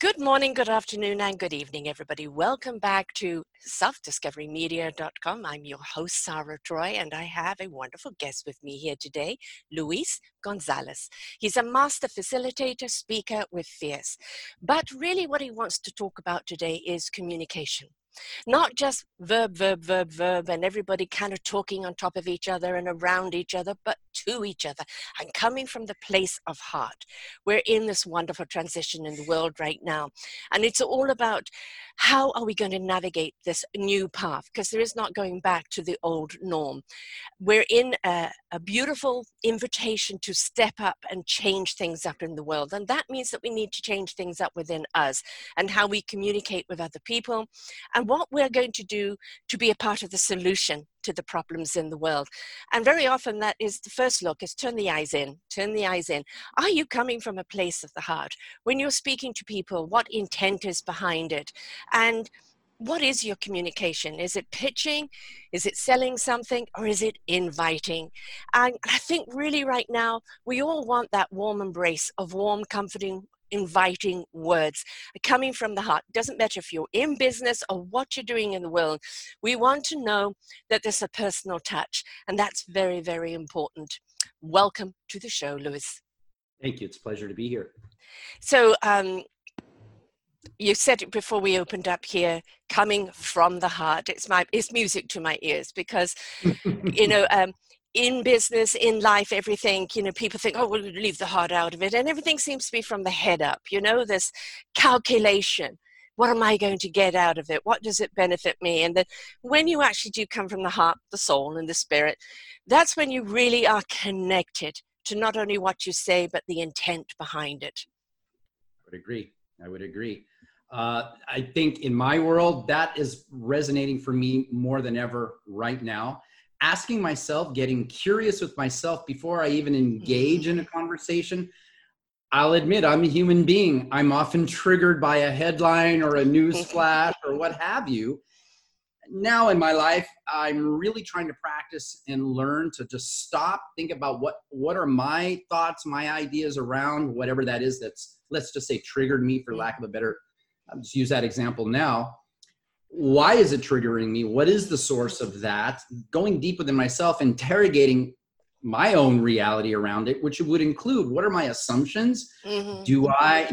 Good morning, good afternoon, and good evening, everybody. Welcome back to selfdiscoverymedia.com. I'm your host, Sarah Troy, and I have a wonderful guest with me here today, Luis Gonzalez. He's a master facilitator, speaker with Fierce. But really what he wants to talk about today is communication. Not just verb, and everybody kind of talking on top of each other and around each other, but to each other and coming from the place of heart. We're in this wonderful transition in the world right now. And it's all about how are we going to navigate this new path? Because there is not going back to the old norm. We're in a beautiful invitation to step up and change things up in the world. And that means that we need to change things up within us and how we communicate with other people and what we're going to do to be a part of the solution to the problems in the world. And very often that is the first look, is turn the eyes in, turn the eyes in. Are you coming from a place of the heart? When you're speaking to people, what intent is behind it? And what is your communication? Is it pitching? Is it selling something? Or is it inviting? And I think really right now, we all want that warm embrace of warm, comforting, inviting words coming from the heart. Doesn't matter if you're in business or what you're doing in the world, we want to know that there's a personal touch, and that's very, very important. Welcome to the show, Luis. Thank you. It's a pleasure to be here. So you said it before we opened up here, coming from the heart. It's music to my ears because, you know, in business, in life, everything, you know, people think, oh, we'll leave the heart out of it. And everything seems to be from the head up, you know, this calculation. What am I going to get out of it? What does it benefit me? And then when you actually do come from the heart, the soul and the spirit, that's when you really are connected to not only what you say, but the intent behind it. I would agree. I think in my world, that is resonating for me more than ever right now. Asking myself, getting curious with myself before I even engage in a conversation. I'll admit I'm a human being. I'm often triggered by a headline or a news flash or what have you. Now in my life, I'm really trying to practice and learn to just stop, think about what are my thoughts, my ideas around whatever that is that's, let's just say, triggered me, for lack of a better, I'll just use that example now. Why is it triggering me? What is the source of that? Going deep within myself, interrogating my own reality around it, which would include, what are my assumptions? Mm-hmm.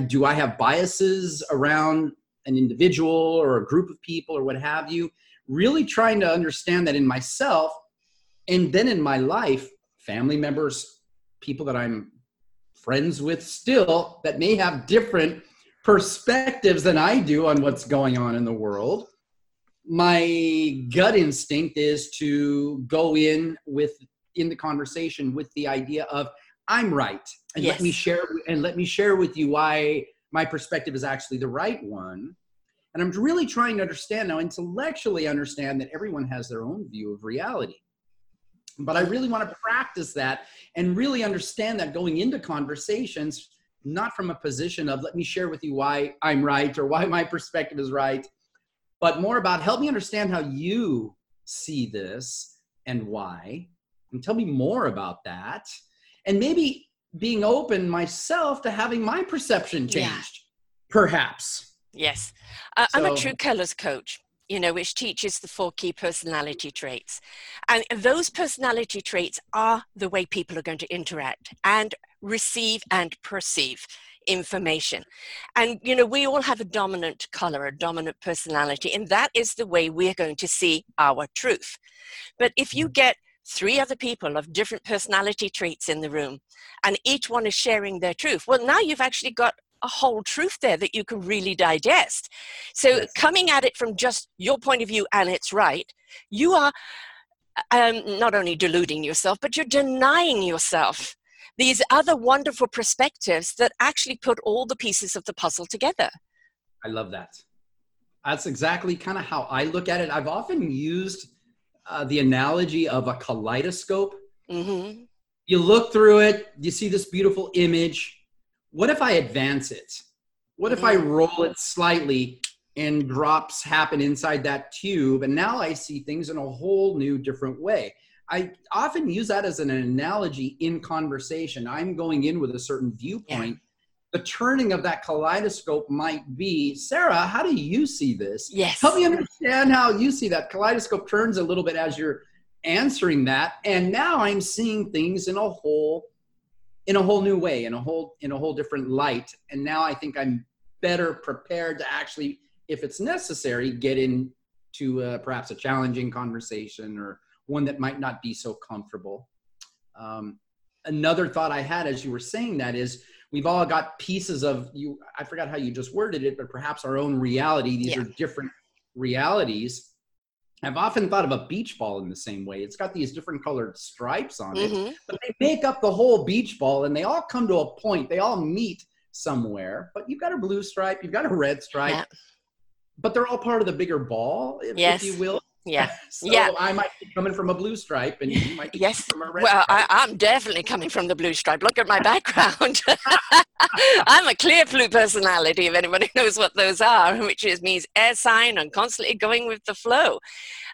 Do I have biases around an individual or a group of people or what have you? Really trying to understand that in myself, and then in my life, family members, people that I'm friends with still that may have different perspectives than I do on what's going on in the world. My gut instinct is to go in the conversation with the idea of I'm right, and yes. let me share with you why my perspective is actually the right one. And I'm really trying to understand now, intellectually understand that everyone has their own view of reality. But I really want to practice that and really understand that going into conversations, not from a position of let me share with you why I'm right or why my perspective is right, but more about help me understand how you see this and why, and tell me more about that. And maybe being open myself to having my perception changed, perhaps. Yes. I'm a True Colors coach, you know, which teaches the 4 key personality traits. And those personality traits are the way people are going to interact and receive and perceive information. And, you know, we all have a dominant color, a dominant personality, and that is the way we're going to see our truth. But if you get 3 other people of different personality traits in the room, and each one is sharing their truth, well, now you've actually got a whole truth there that you can really digest. So yes. Coming at it from just your point of view, and it's right, you are not only deluding yourself, but you're denying yourself these other wonderful perspectives that actually put all the pieces of the puzzle together. I love that. That's exactly kind of how I look at it. I've often used the analogy of a kaleidoscope. Mm-hmm. You look through it, you see this beautiful image. What if I advance it? What if I roll it slightly and drops happen inside that tube? And now I see things in a whole new different way. I often use that as an analogy in conversation. I'm going in with a certain viewpoint. Yeah. The turning of that kaleidoscope might be, Sarah, how do you see this? Yes. Help me understand how you see that. Kaleidoscope turns a little bit as you're answering that. And now I'm seeing things in a whole new way, in a whole different light. And now I think I'm better prepared to actually, if it's necessary, get into perhaps a challenging conversation or one that might not be so comfortable. Another thought I had as you were saying that is, we've all got pieces of you. I forgot how you just worded it, but perhaps our own reality. These are different realities. I've often thought of a beach ball in the same way. It's got these different colored stripes on it, but they make up the whole beach ball, and they all come to a point. They all meet somewhere, but you've got a blue stripe, you've got a red stripe, but they're all part of the bigger ball, if you will. Yeah. So I might be coming from a blue stripe and you might be coming from a red stripe. Well, I'm definitely coming from the blue stripe. Look at my background. I'm a clear blue personality, if anybody knows what those are, which is, means air sign and constantly going with the flow.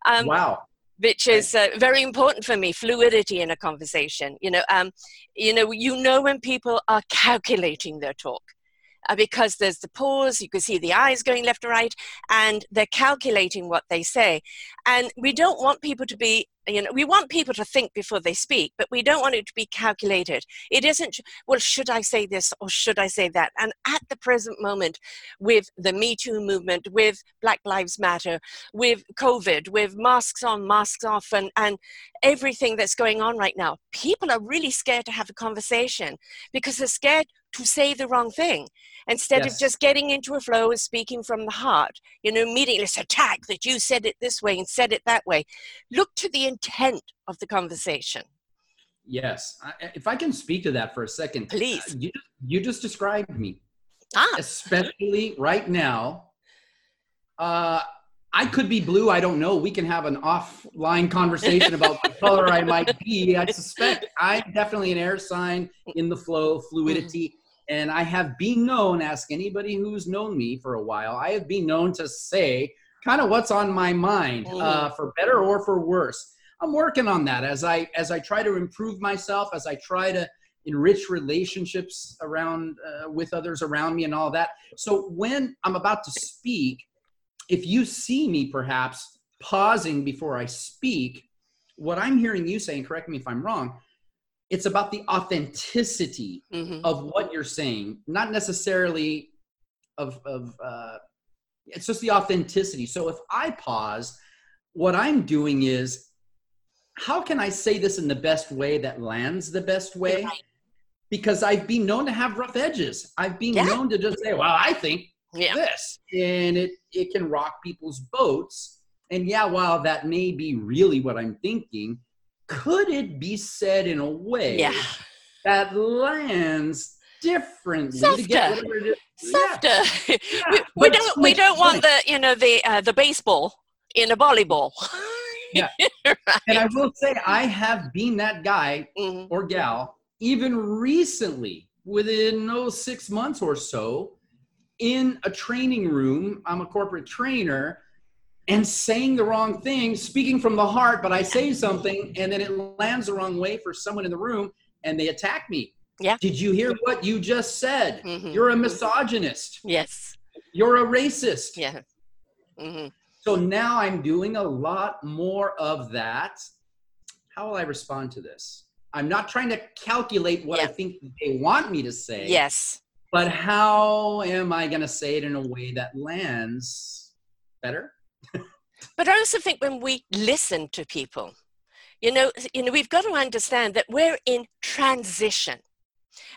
Wow. Which is very important for me, fluidity in a conversation. You know when people are calculating their talk. Because there's the pause, you can see the eyes going left to right, and they're calculating what they say. And we don't want people to be, we want people to think before they speak, but we don't want it to be calculated. It isn't, well, should I say this or should I say that? And at the present moment, with the Me Too movement, with Black Lives Matter, with COVID, with masks on, masks off, and everything that's going on right now, people are really scared to have a conversation because they're scared to say the wrong thing instead of just getting into a flow and speaking from the heart. Immediately it's attack that you said it this way and said it that way. Look to the intent of the conversation. Yes. If I can speak to that for a second, please. You just described me, especially right now. I could be blue. I don't know. We can have an offline conversation about what color I might be. I suspect I'm definitely an air sign in the flow, fluidity. And I have been known, ask anybody who's known me for a while, I have been known to say kind of what's on my mind, for better or for worse. I'm working on that as I try to improve myself, as I try to enrich relationships around with others around me and all that. So when I'm about to speak, if you see me perhaps pausing before I speak, what I'm hearing you saying, correct me if I'm wrong, it's about the authenticity of what you're saying, not necessarily of it's just the authenticity. So if I pause, what I'm doing is, how can I say this in the best way that lands the best way? Because I've been known to have rough edges. I've been known to just say, well, I think this, and it can rock people's boats. And while that may be really what I'm thinking, could it be said in a way that lands differently? Softer. To get whatever it is. Softer. Yeah. We don't want the baseball in a volleyball. Right. And I will say I have been that guy or gal even recently, within 6 months or so, in a training room. I'm a corporate trainer and saying the wrong thing, speaking from the heart, but I say something and then it lands the wrong way for someone in the room and they attack me. Yeah. Did you hear what you just said? You're a misogynist. Yes. You're a racist. Yeah. So now I'm doing a lot more of that. How will I respond to this? I'm not trying to calculate what I think they want me to say. Yes. But how am I going to say it in a way that lands better? But I also think when we listen to people, we've got to understand that we're in transition.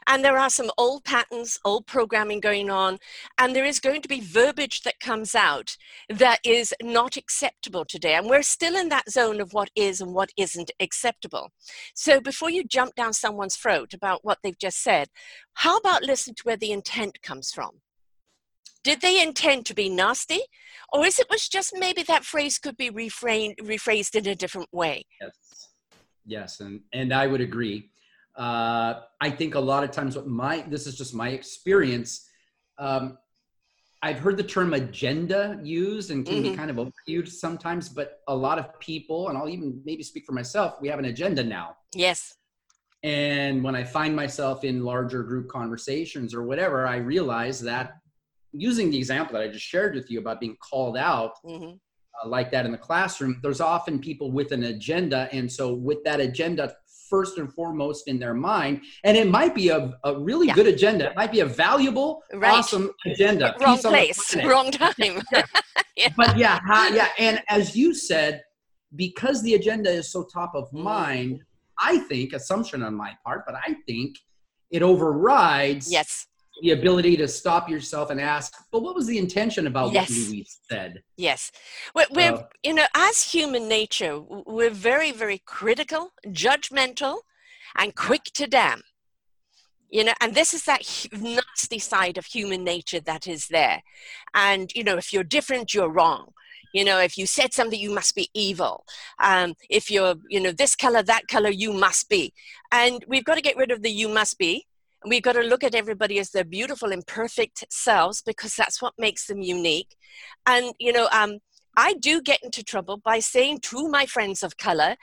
And there are some old patterns, old programming going on, and there is going to be verbiage that comes out that is not acceptable today. And we're still in that zone of what is and what isn't acceptable. So before you jump down someone's throat about what they've just said, how about listen to where the intent comes from? Did they intend to be nasty? Or is it was just maybe that phrase could be rephrased in a different way? Yes, and I would agree. I think a lot of times this is just my experience. I've heard the term agenda used and can be kind of overused sometimes, but a lot of people, and I'll even maybe speak for myself, we have an agenda now. Yes. And when I find myself in larger group conversations or whatever, I realize that using the example that I just shared with you about being called out like that in the classroom, there's often people with an agenda. And so with that agenda, first and foremost in their mind, and it might be a really good agenda. It might be a valuable, awesome agenda. Wrong place, wrong time. But and as you said, because the agenda is so top of mind, I think, assumption on my part, but I think it overrides the ability to stop yourself and ask, but what was the intention about what we said? Yes. We're you know, as human nature, we're very, very critical, judgmental, and quick to damn. You know, and this is that nasty side of human nature that is there. And, you know, if you're different, you're wrong. You know, if you said something, you must be evil. If you're, you know, this color, that color, you must be. And we've got to get rid of the you must be. And we've got to look at everybody as their beautiful, imperfect selves, because that's what makes them unique. And, you know, I do get into trouble by saying to my friends of color,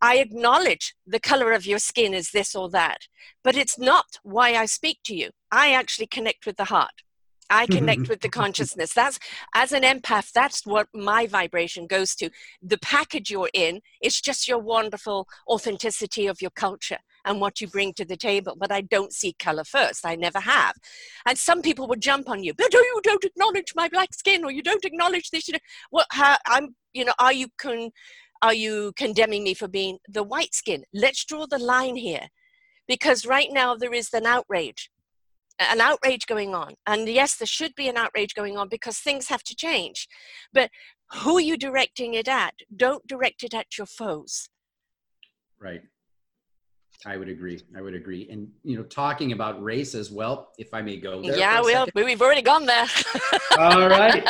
I acknowledge the color of your skin is this or that, but it's not why I speak to you. I actually connect with the heart. I connect with the consciousness. That's, as an empath, that's what my vibration goes to. The package you're in, it's just your wonderful authenticity of your culture and what you bring to the table. But I don't see color first. I never have. And some people would jump on you, but you don't acknowledge my black skin, or you don't acknowledge this. You know, are you condemning me for being the white skin? Let's draw the line here, because right now there is an outrage going on. And yes, there should be an outrage going on because things have to change. But who are you directing it at? Don't direct it at your foes. Right. I would agree. And, you know, talking about race as well, if I may go there. Yeah, we've already gone there. All right.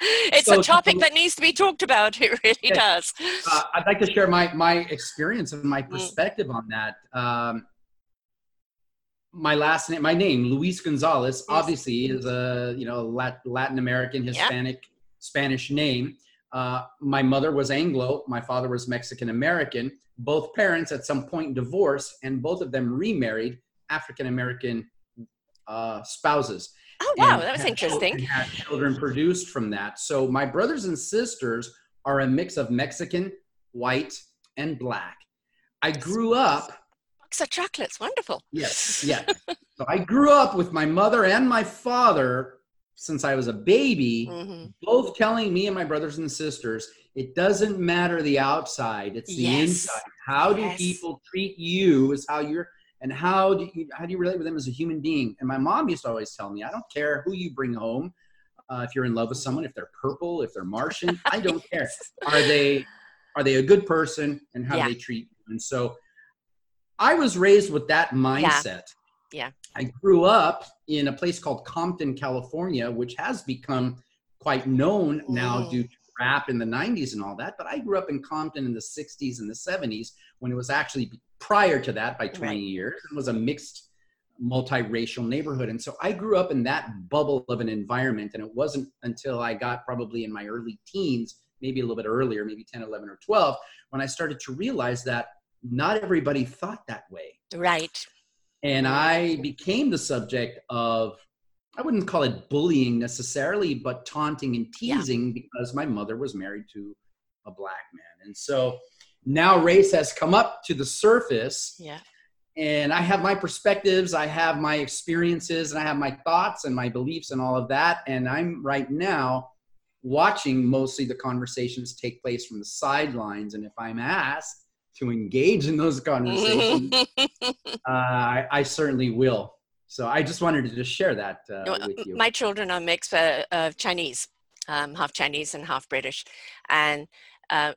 It's a topic that needs to be talked about. It really does. I'd like to share my experience and my perspective on that. My name, Luis Gonzalez, obviously is a, you know, Latin American, Hispanic, Spanish name. My mother was Anglo. My father was Mexican American. Both parents at some point divorced, and both of them remarried African American spouses. Oh, wow. That was interesting. And had children produced from that. So my brothers and sisters are a mix of Mexican, white, and black. I grew up... of chocolates, wonderful. Yes. So I grew up with my mother and my father since I was a baby, both telling me and my brothers and sisters, it doesn't matter the outside, it's the inside. How do people treat you is how you're, and how do you relate with them as a human being? And my mom used to always tell me, I don't care who you bring home. If you're in love with someone, if they're purple, if they're Martian, I don't care. Are they a good person, and how do they treat you? And so I was raised with that mindset. Yeah. I grew up in a place called Compton, California, which has become quite known now due to rap in the 90s and all that. But I grew up in Compton in the 60s and the 70s, when it was actually prior to that by 20 years. It was a mixed, multiracial neighborhood. And so I grew up in that bubble of an environment. And it wasn't until I got probably in my early teens, maybe a little bit earlier, maybe 10, 11, or 12, when I started to realize that not everybody thought that way. Right. And I became the subject of, I wouldn't call it bullying necessarily, but taunting and teasing because my mother was married to a black man. And so now race has come up to the surface. Yeah. And I have my perspectives, I have my experiences, and I have my thoughts and my beliefs and all of that. And I'm right now watching mostly the conversations take place from the sidelines. And if I'm asked to engage in those conversations, I certainly will. So I just wanted to just share that with you. My children are mixed of Chinese, half Chinese and half British. And,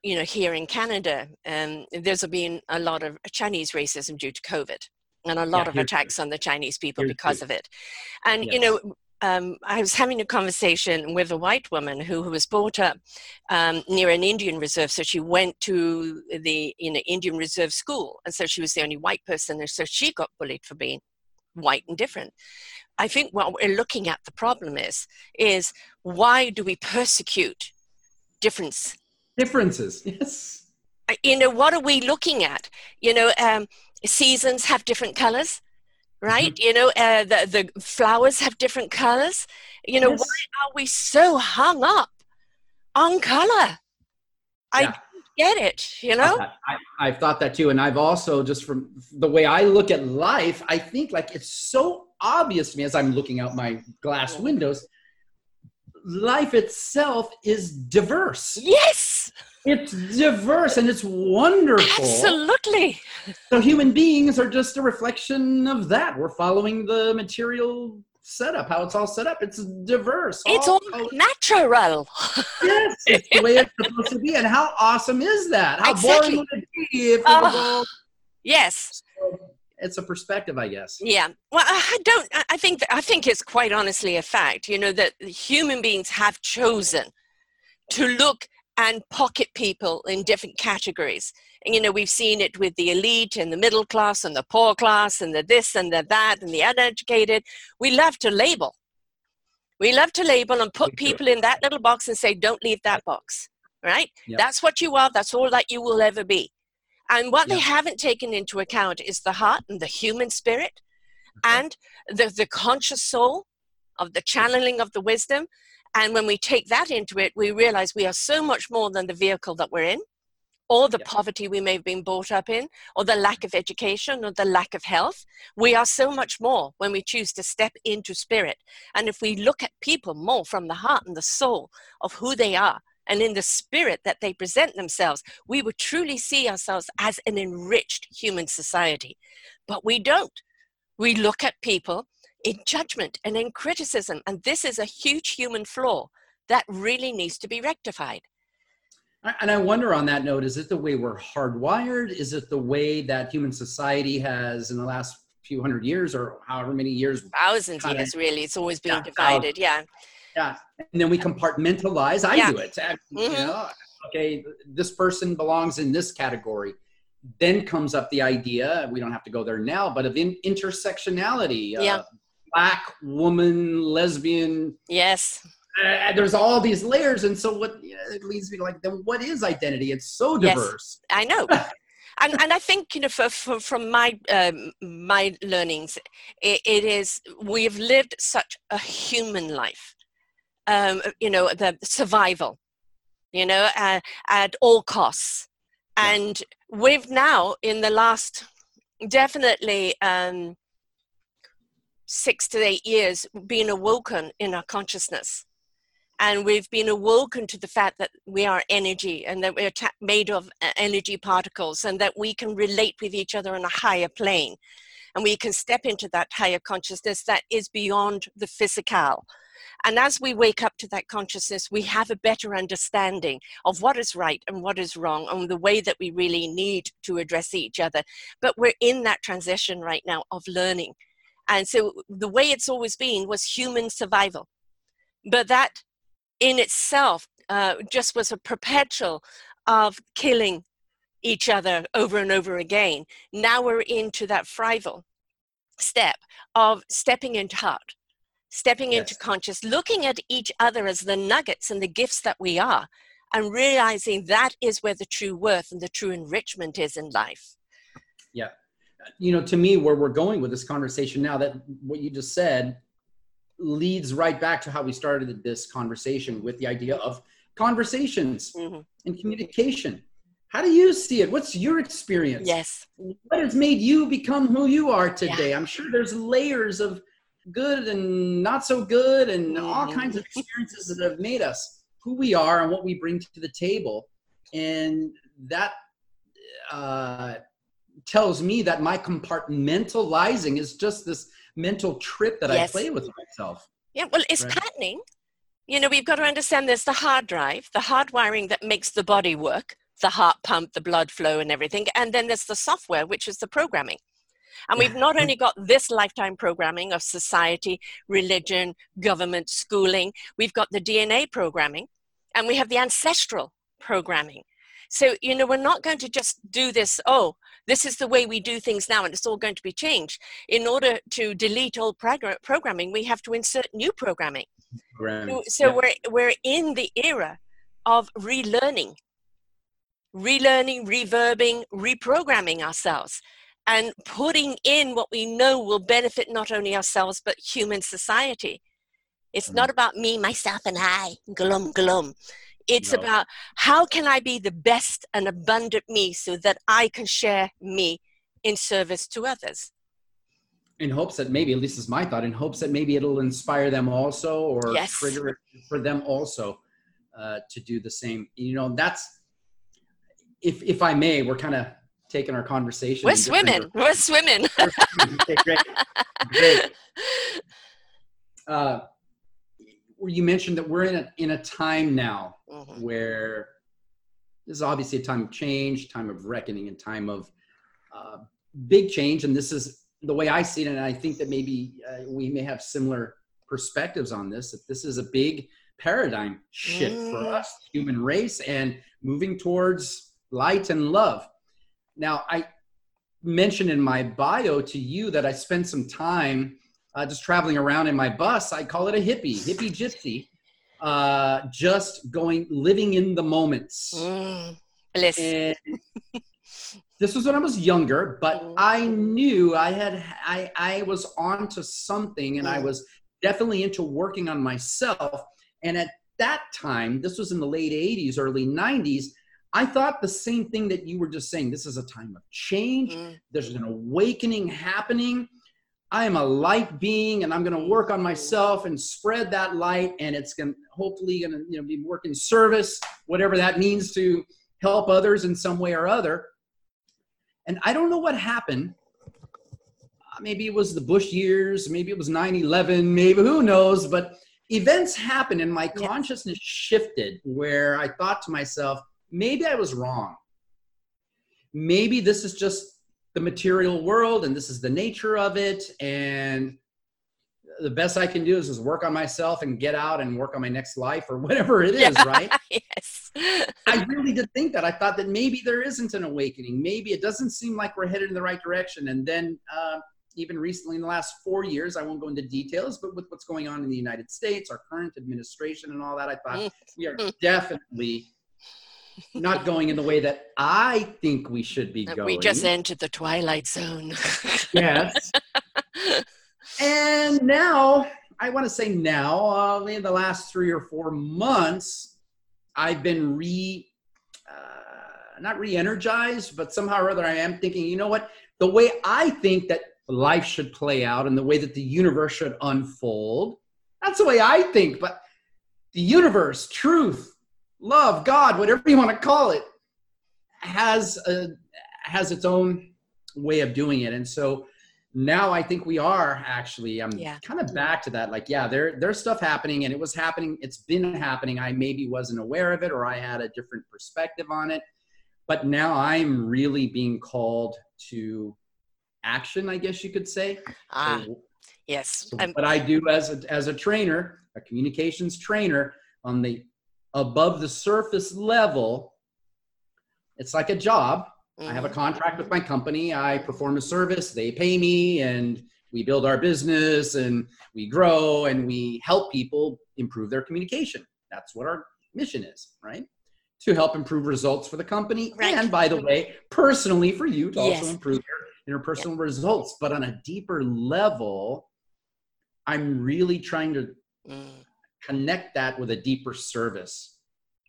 you know, here in Canada, there's been a lot of Chinese racism due to COVID, and a lot of attacks on the Chinese people because of it. And, you know, I was having a conversation with a white woman who was brought up near an Indian reserve. So she went to the Indian reserve school. And so she was the only white person. And so she got bullied for being white and different. I think what we're looking at, the problem is why do we persecute differences? Yes. What are we looking at? Seasons have different colors. Right? Mm-hmm. The flowers have different colors. Yes. Why are we so hung up on color? I get it, I've thought that too. And I've also, just from the way I look at life, I think like it's so obvious to me as I'm looking out my glass windows, life itself is diverse. Yes. It's diverse and it's wonderful. Absolutely. So human beings are just a reflection of that. We're following the material setup, how it's all set up. It's diverse. It's all natural. Yes, it's the way it's supposed to be. And how awesome is that? How boring would it be if we were all... Yes. So it's a perspective, I guess. Yeah. Well, I think it's quite honestly a fact, that human beings have chosen to look and pocket people in different categories. And, we've seen it with the elite and the middle class and the poor class and the this and the that and the uneducated. We love to label. We love to label and put people in that little box and say, don't leave that box, right? Yep. That's what you are. That's all that you will ever be. And what they haven't taken into account is the heart and the human spirit and the conscious soul of the channeling of the wisdom. And when we take that into it, we realize we are so much more than the vehicle that we're in, or the poverty we may have been brought up in, or the lack of education, or the lack of health. We are so much more when we choose to step into spirit. And if we look at people more from the heart and the soul of who they are, and in the spirit that they present themselves, we would truly see ourselves as an enriched human society. But we don't. We look at people in judgment and in criticism. And this is a huge human flaw that really needs to be rectified. And I wonder on that note, is it the way we're hardwired? Is it the way that human society has in the last few hundred years or however many years? Thousands of years, really. It's always been divided. Yeah. And then we compartmentalize. I do it. Mm-hmm. Okay, this person belongs in this category. Then comes up the idea, we don't have to go there now, but of intersectionality. Black woman, lesbian. Yes. There's all these layers. And so what it leads me to then what is identity? It's so diverse. Yes, I know. and I think, from my learnings, it is, we've lived such a human life, the survival, at all costs. Yeah. And we've now in the last definitely 6 to 8 years been awoken in our consciousness, and we've been awoken to the fact that we are energy and that we're made of energy particles and that we can relate with each other on a higher plane, and we can step into that higher consciousness that is beyond the physical. And as we wake up to that consciousness, we have a better understanding of what is right and what is wrong and the way that we really need to address each other. But we're in that transition right now of learning. And so the way it's always been was human survival. But that in itself just was a perpetual of killing each other over and over again. Now we're into that frival step of stepping into heart, stepping into conscious, looking at each other as the nuggets and the gifts that we are, and realizing that is where the true worth and the true enrichment is in life. Yeah. To me, where we're going with this conversation now, that what you just said leads right back to how we started this conversation with the idea of conversations and communication. How do you see it? What's your experience? Yes. What has made you become who you are today? Yeah. I'm sure there's layers of good and not so good and all kinds of experiences that have made us who we are and what we bring to the table. And that tells me that my compartmentalizing is just this mental trip that I play with myself. Yeah, well, it's patterning. We've got to understand there's the hard drive, the hard wiring that makes the body work, the heart pump, the blood flow and everything. And then there's the software, which is the programming. And we've not only got this lifetime programming of society, religion, government, schooling, we've got the DNA programming, and we have the ancestral programming. So, you know, we're not going to just do this, oh, this is the way we do things now, and it's all going to be changed. In order to delete old programming, we have to insert new programming. So we're in the era of relearning, reverbing, reprogramming ourselves, and putting in what we know will benefit not only ourselves, but human society. It's not about me, myself, and I, glum, glum. It's about how can I be the best and abundant me so that I can share me in service to others. In hopes that maybe, at least is my thought, in hopes that maybe it'll inspire them also, or trigger it for them also to do the same. You know, that's, if I may, we're kind of taking our conversation. We're swimming. Okay, great. You mentioned that we're in a time now where this is obviously a time of change, time of reckoning, and time of big change. And this is the way I see it. And I think that maybe we may have similar perspectives on this, that this is a big paradigm shift for us, the human race, and moving towards light and love. Now, I mentioned in my bio to you that I spent some time just traveling around in my bus. I call it a hippie gypsy, just living in the moments. Listen. This was when I was younger, but I knew I was onto something, and I was definitely into working on myself. And at that time, this was in the late 80s, early 90s, I thought the same thing that you were just saying. This is a time of change. There's an awakening happening. I am a light being, and I'm going to work on myself and spread that light. And it's hopefully going to be work in service, whatever that means, to help others in some way or other. And I don't know what happened. Maybe it was the Bush years. Maybe it was 9/11. Maybe, who knows? But events happened, and my consciousness shifted, where I thought to myself, maybe I was wrong. Maybe this is just the material world, and this is the nature of it, and the best I can do is just work on myself and get out and work on my next life, or whatever it is, right? Yes. I really did think that. I thought that maybe there isn't an awakening. Maybe it doesn't seem like we're headed in the right direction. And then even recently, in the last 4 years, I won't go into details, but with what's going on in the United States, our current administration and all that, I thought we are definitely not going in the way that I think we should be going. We just entered the twilight zone. Yes. And now, I want to say now, in the last 3 or 4 months, I've been not re-energized, but somehow or other I am thinking, you know what, the way I think that life should play out and the way that the universe should unfold, that's the way I think, but the universe, truth, love, God, whatever you want to call it, has its own way of doing it. And so now I think we are actually, I'm kind of back to that. Like, there's stuff happening, and it was happening. It's been happening. I maybe wasn't aware of it, or I had a different perspective on it, but now I'm really being called to action, I guess you could say. So what I do as a trainer, a communications trainer, on the above the surface level, it's like a job. I have a contract with my company. I perform a service. They pay me, and we build our business, and we grow, and we help people improve their communication. That's what our mission is, right? To help improve results for the company. Right. And by the way, personally for you to also improve your interpersonal results. But on a deeper level, I'm really trying to connect that with a deeper service.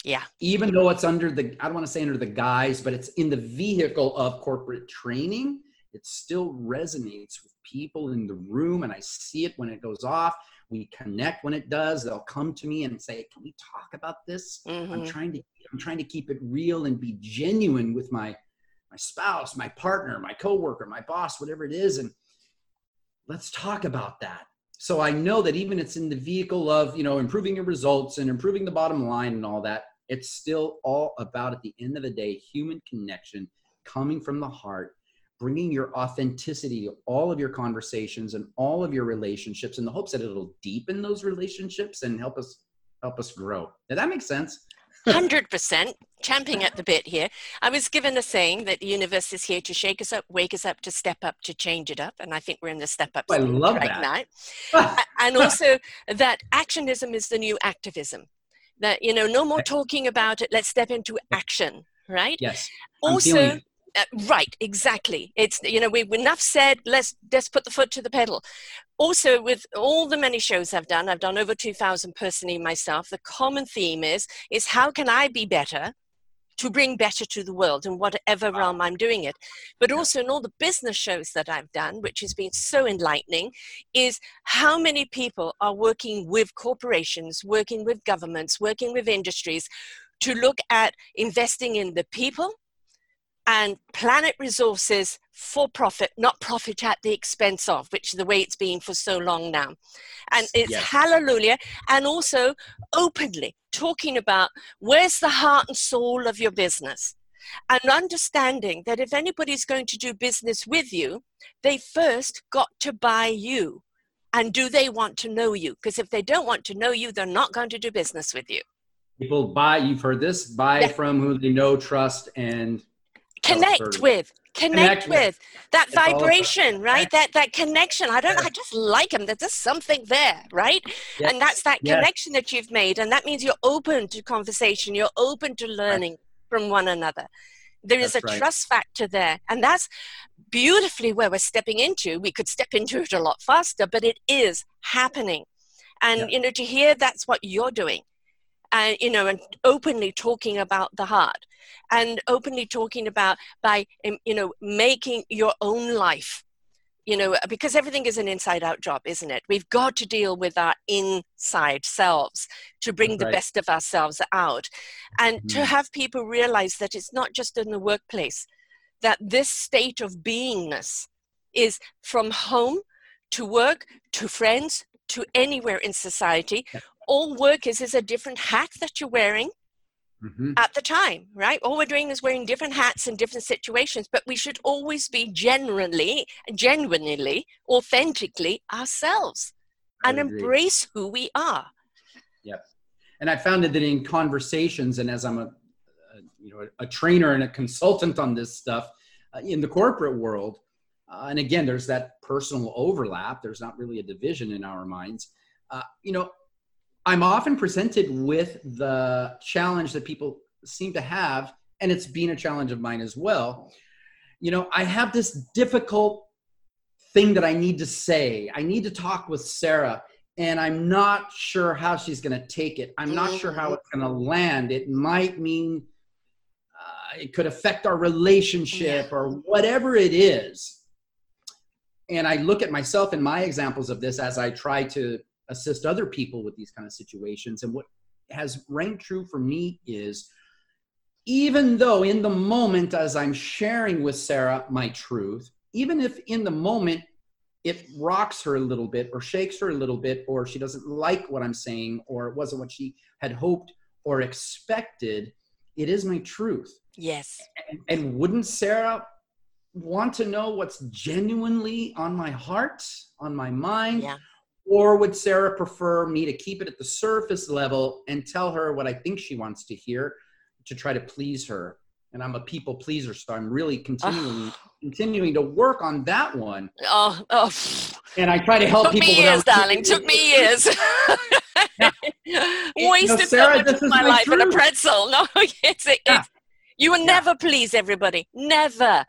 Yeah. Even though it's I don't want to say under the guise, but it's in the vehicle of corporate training, it still resonates with people in the room. And I see it when it goes off. We connect when it does. They'll come to me and say, can we talk about this? I'm trying to keep it real and be genuine with my spouse, my partner, my coworker, my boss, whatever it is. And let's talk about that. So I know that even it's in the vehicle of, improving your results and improving the bottom line and all that, it's still all about, at the end of the day, human connection coming from the heart, bringing your authenticity to all of your conversations and all of your relationships in the hopes that it'll deepen those relationships and help us grow. Did that make sense? 100%, champing at the bit here. I was given a saying that the universe is here to shake us up, wake us up, to step up, to change it up. And I think we're in the step up. I love that. Now. And also that actionism is the new activism. That, you know, no more talking about it. Let's step into action, right? Yes. Also, right, exactly. It's, you know, we've enough said, let's put the foot to the pedal. Also, with all the many shows I've done over 2,000 personally myself, the common theme is how can I be better to bring better to the world in whatever realm I'm doing it. But also in all the business shows that I've done, which has been so enlightening, is how many people are working with corporations, working with governments, working with industries to look at investing in the people and planet resources for profit, not profit at the expense of, which is the way it's been for so long now. And it's hallelujah. And also openly talking about where's the heart and soul of your business. And understanding that if anybody's going to do business with you, they first got to buy you. And do they want to know you? Because if they don't want to know you, they're not going to do business with you. People buy, you've heard this, buy from who they know, trust, and... Connect with that vibration, right? That connection. I just like them. There's just something there, right? Yes. And that's that connection that you've made. And that means you're open to conversation. You're open to learning from one another. There is a trust factor there. And that's beautifully where we're stepping into. We could step into it a lot faster, but it is happening. And, you know, to hear that's what you're doing. You know, and openly talking about the heart and openly talking about by, you know, making your own life, you know, because everything is an inside out job, isn't it? We've got to deal with our inside selves to bring the best of ourselves out and to have people realize that it's not just in the workplace, that this state of beingness is from home to work, to friends, to anywhere in society. All work is a different hat that you're wearing at the time, right? All we're doing is wearing different hats in different situations, but we should always be genuinely, authentically ourselves and embrace who we are. Yep. And I found that in conversations, and as I'm a trainer and a consultant on this stuff in the corporate world, and again, there's that personal overlap. There's not really a division in our minds, I'm often presented with the challenge that people seem to have, and it's been a challenge of mine as well. You know, I have this difficult thing that I need to say. I need to talk with Sarah, and I'm not sure how she's going to take it. I'm not sure how it's going to land. It might mean it could affect our relationship or whatever it is. And I look at myself and my examples of this as I try to assist other people with these kind of situations. And what has rang true for me is, even though in the moment as I'm sharing with Sarah my truth, even if in the moment it rocks her a little bit or shakes her a little bit, or she doesn't like what I'm saying, or it wasn't what she had hoped or expected, it is my truth. Yes. And wouldn't Sarah want to know what's genuinely on my heart, on my mind? Yeah. Or would Sarah prefer me to keep it at the surface level and tell her what I think she wants to hear to try to please her? And I'm a people pleaser, so I'm really continuing to work on that one. And I try to help people. Took me years, Wasted so much of my life in a pretzel. No, it's you will never please everybody. Never.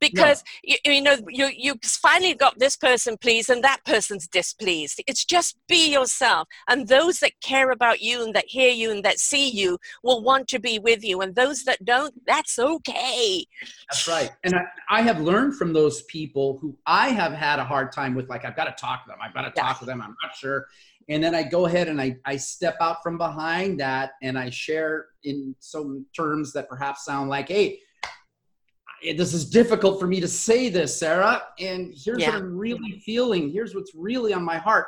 Because, you finally got this person pleased and that person's displeased. It's just be yourself. And those that care about you and that hear you and that see you will want to be with you. And those that don't, that's okay. That's right. And I have learned from those people who I have had a hard time with, like, I've got to talk to them. I'm not sure. And then I go ahead and I step out from behind that and I share in some terms that perhaps sound like, hey, this is difficult for me to say this, Sarah, and here's what I'm really feeling. Here's what's really on my heart.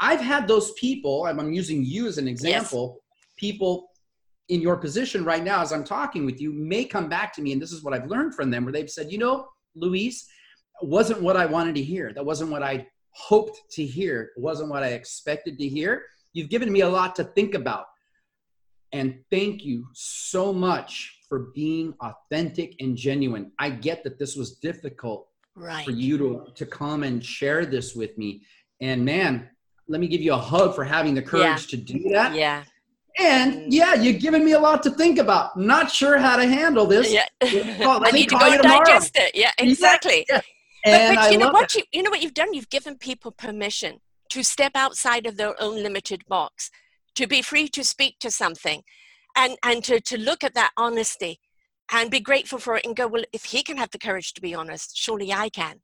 I've had those people, and I'm using you as an example, people in your position right now as I'm talking with you may come back to me, and this is what I've learned from them, where they've said, you know, Luis, wasn't what I wanted to hear. That wasn't what I hoped to hear. It wasn't what I expected to hear. You've given me a lot to think about. And thank you so much for being authentic and genuine. I get that this was difficult for you to come and share this with me. And man, let me give you a hug for having the courage to do that. Yeah. And yeah, you've given me a lot to think about. Not sure how to handle this. Yeah. I need to go and digest it. Yeah, exactly. Yeah. But you know what you've done? You've given people permission to step outside of their own limited box, to be free to speak to something, and to look at that honesty and be grateful for it and go, well, if he can have the courage to be honest, surely I can.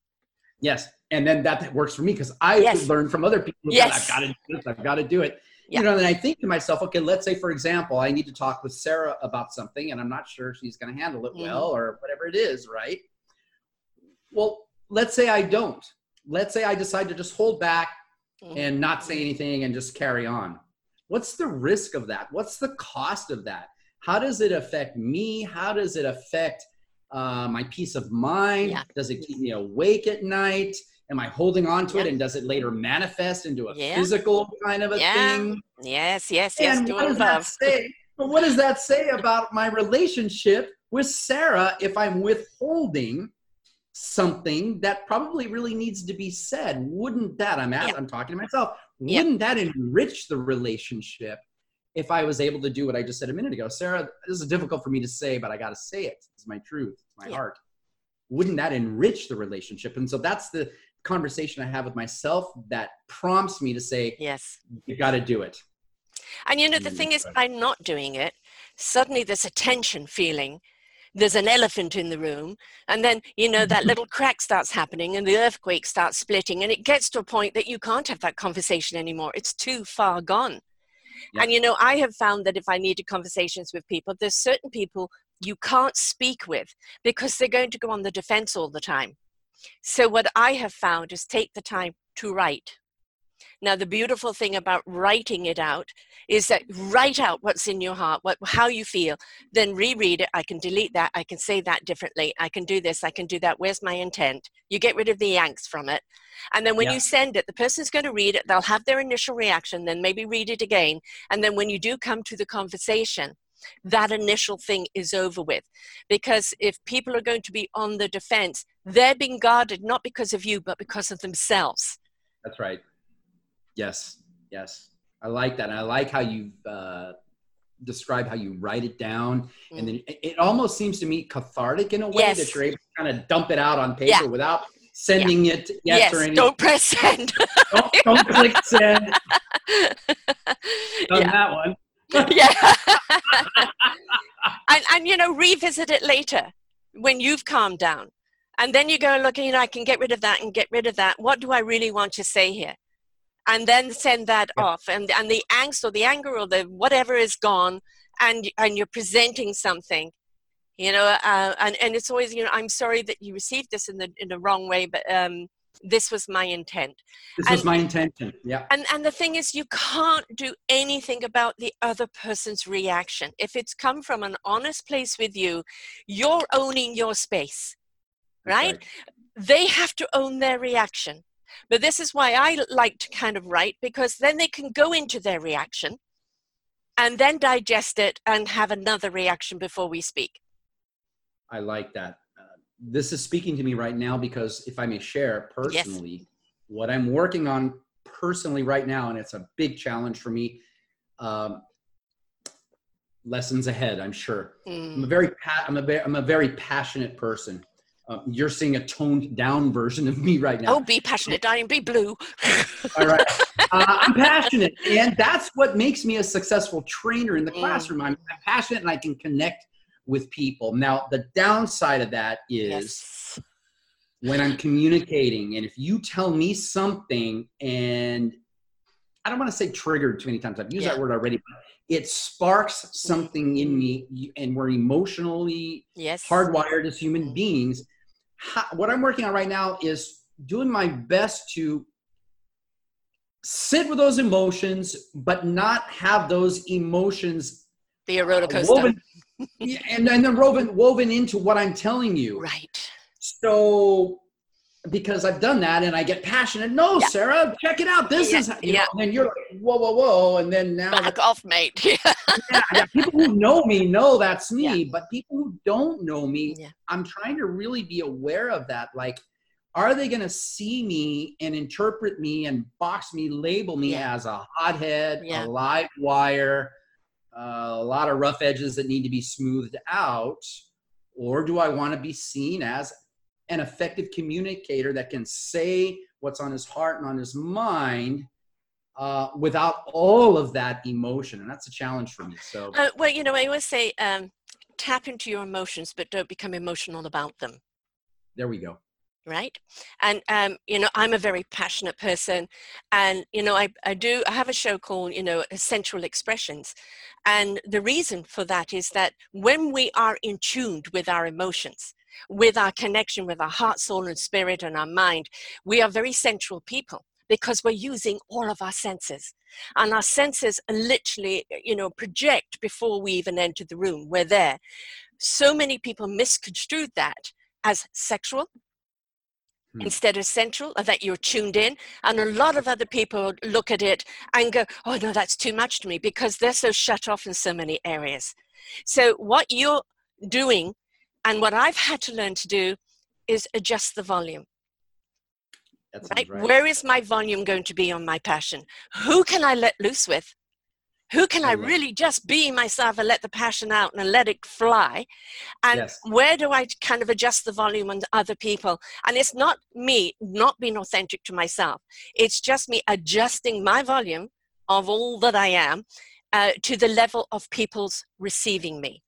Yes. And then that works for me because I learn from other people. Yes. That I've got to do this. I've got to do it. Yeah. You know, and I think to myself, okay, let's say, for example, I need to talk with Sarah about something and I'm not sure she's going to handle it well or whatever it is, right? Well, let's say I don't. Let's say I decide to just hold back and not say anything and just carry on. What's the risk of that? What's the cost of that? How does it affect me? How does it affect my peace of mind? Yeah. Does it keep me awake at night? Am I holding on to it? And does it later manifest into a physical kind of a thing? Yes. And what does that say about my relationship with Sarah if I'm withholding something that probably really needs to be said? Wouldn't that, I'm talking to myself, wouldn't that enrich the relationship if I was able to do what I just said a minute ago? Sarah, this is difficult for me to say, but I got to say it. It's my truth, it's my heart. Wouldn't that enrich the relationship? And so that's the conversation I have with myself that prompts me to say, yes, you got to do it. And you know, the thing is, by not doing it, suddenly there's a tension feeling. There's an elephant in the room. And then, you know, that little crack starts happening and the earthquake starts splitting. And it gets to a point that you can't have that conversation anymore. It's too far gone. Yeah. And, you know, I have found that if I needed conversations with people, there's certain people you can't speak with because they're going to go on the defense all the time. So what I have found is take the time to write. Now, the beautiful thing about writing it out is that write out what's in your heart, how you feel, then reread it. I can delete that. I can say that differently. I can do this. I can do that. Where's my intent? You get rid of the angst from it. And then when you send it, the person's going to read it. They'll have their initial reaction, then maybe read it again. And then when you do come to the conversation, that initial thing is over with. Because if people are going to be on the defense, they're being guarded, not because of you, but because of themselves. That's right. Yes. I like that. And I like how you describe how you write it down. And then it almost seems to me cathartic in a way that you're able to kind of dump it out on paper without sending it. Yes, or anything. Don't press send. don't click send. Done that one. And you know, revisit it later when you've calmed down. And then you go and look, you know, I can get rid of that and get rid of that. What do I really want to say here? And then send that off, and the angst or the anger or the whatever is gone, and you're presenting something, you know, and it's always, you know, I'm sorry that you received this in the wrong way, but this was my intent. This was my intention, yeah. And the thing is, you can't do anything about the other person's reaction. If it's come from an honest place with you, you're owning your space, right? They have to own their reaction. But this is why I like to kind of write, because then they can go into their reaction and then digest it and have another reaction before we speak. I like that. This is speaking to me right now because if I may share personally what I'm working on personally right now, and it's a big challenge for me, lessons ahead, I'm sure. I'm a very passionate person. You're seeing a toned down version of me right now. Oh, be passionate, Diane, be blue. All right. I'm passionate. And that's what makes me a successful trainer in the classroom. I'm passionate and I can connect with people. Now, the downside of that is when I'm communicating, and if you tell me something, and I don't want to say triggered too many times. I've used that word already, but it sparks something in me, and we're emotionally hardwired as human beings. What I'm working on right now is doing my best to sit with those emotions, but not have those emotions be a roller coaster, woven into what I'm telling you. Right. So because I've done that and I get passionate. No, yeah. Sarah, check it out. This is, you know, and you're like, whoa, whoa, whoa. And then now. Back off, mate. People who know me know that's me, but people who don't know me, I'm trying to really be aware of that. Like, are they going to see me and interpret me and box me, label me as a hothead, a live wire, a lot of rough edges that need to be smoothed out? Or do I want to be seen as an effective communicator that can say what's on his heart and on his mind without all of that emotion? And that's a challenge for me. So, well, you know, I always say tap into your emotions, but don't become emotional about them. There we go. Right. And, you know, I'm a very passionate person and, you know, I have a show called, you know, Sensual Expressions. And the reason for that is that when we are in tune with our emotions, with our connection, with our heart, soul and spirit and our mind, we are very sensual people because we're using all of our senses. And our senses literally, you know, project before we even enter the room. We're there. So many people misconstrued that as sexual. Instead of central, or that you're tuned in. And a lot of other people look at it and go, oh no, that's too much to me, because they're so shut off in so many areas. So what you're doing and what I've had to learn to do is adjust the volume. Right? Where is my volume going to be on my passion? Who can I let loose with? Who can I really just be myself and let the passion out and let it fly? And where do I kind of adjust the volume on other people? And it's not me not being authentic to myself. It's just me adjusting my volume of all that I am to the level of people's receiving me.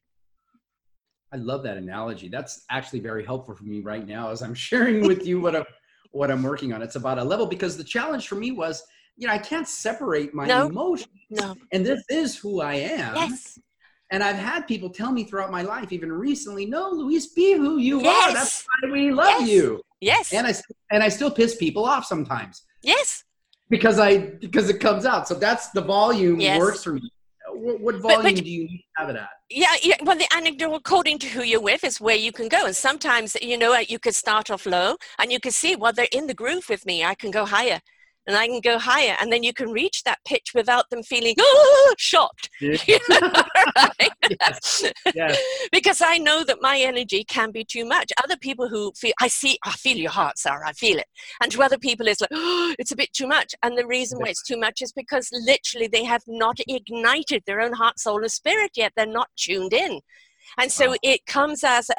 I love that analogy. That's actually very helpful for me right now as I'm sharing with you what I'm working on. It's about a level, because the challenge for me was, you know, I can't separate my emotions. No. And this is who I am. Yes. And I've had people tell me throughout my life, even recently, no, Luis, be who you are. That's why we love you. Yes. And I still piss people off sometimes. Yes. Because it comes out. So that's the volume works for me. What volume do you need to have it at? Yeah. Well, the anecdotal, according to who you're with, is where you can go. And sometimes, you know, you could start off low and you can see, well, they're in the groove with me. I can go higher. And I can go higher, and then you can reach that pitch without them feeling shocked. Because I know that my energy can be too much. Other people who feel, I feel your heart, Sarah, I feel it. And to other people, it's like, oh, it's a bit too much. And the reason why it's too much is because literally they have not ignited their own heart, soul, and spirit yet. They're not tuned in, and so it comes as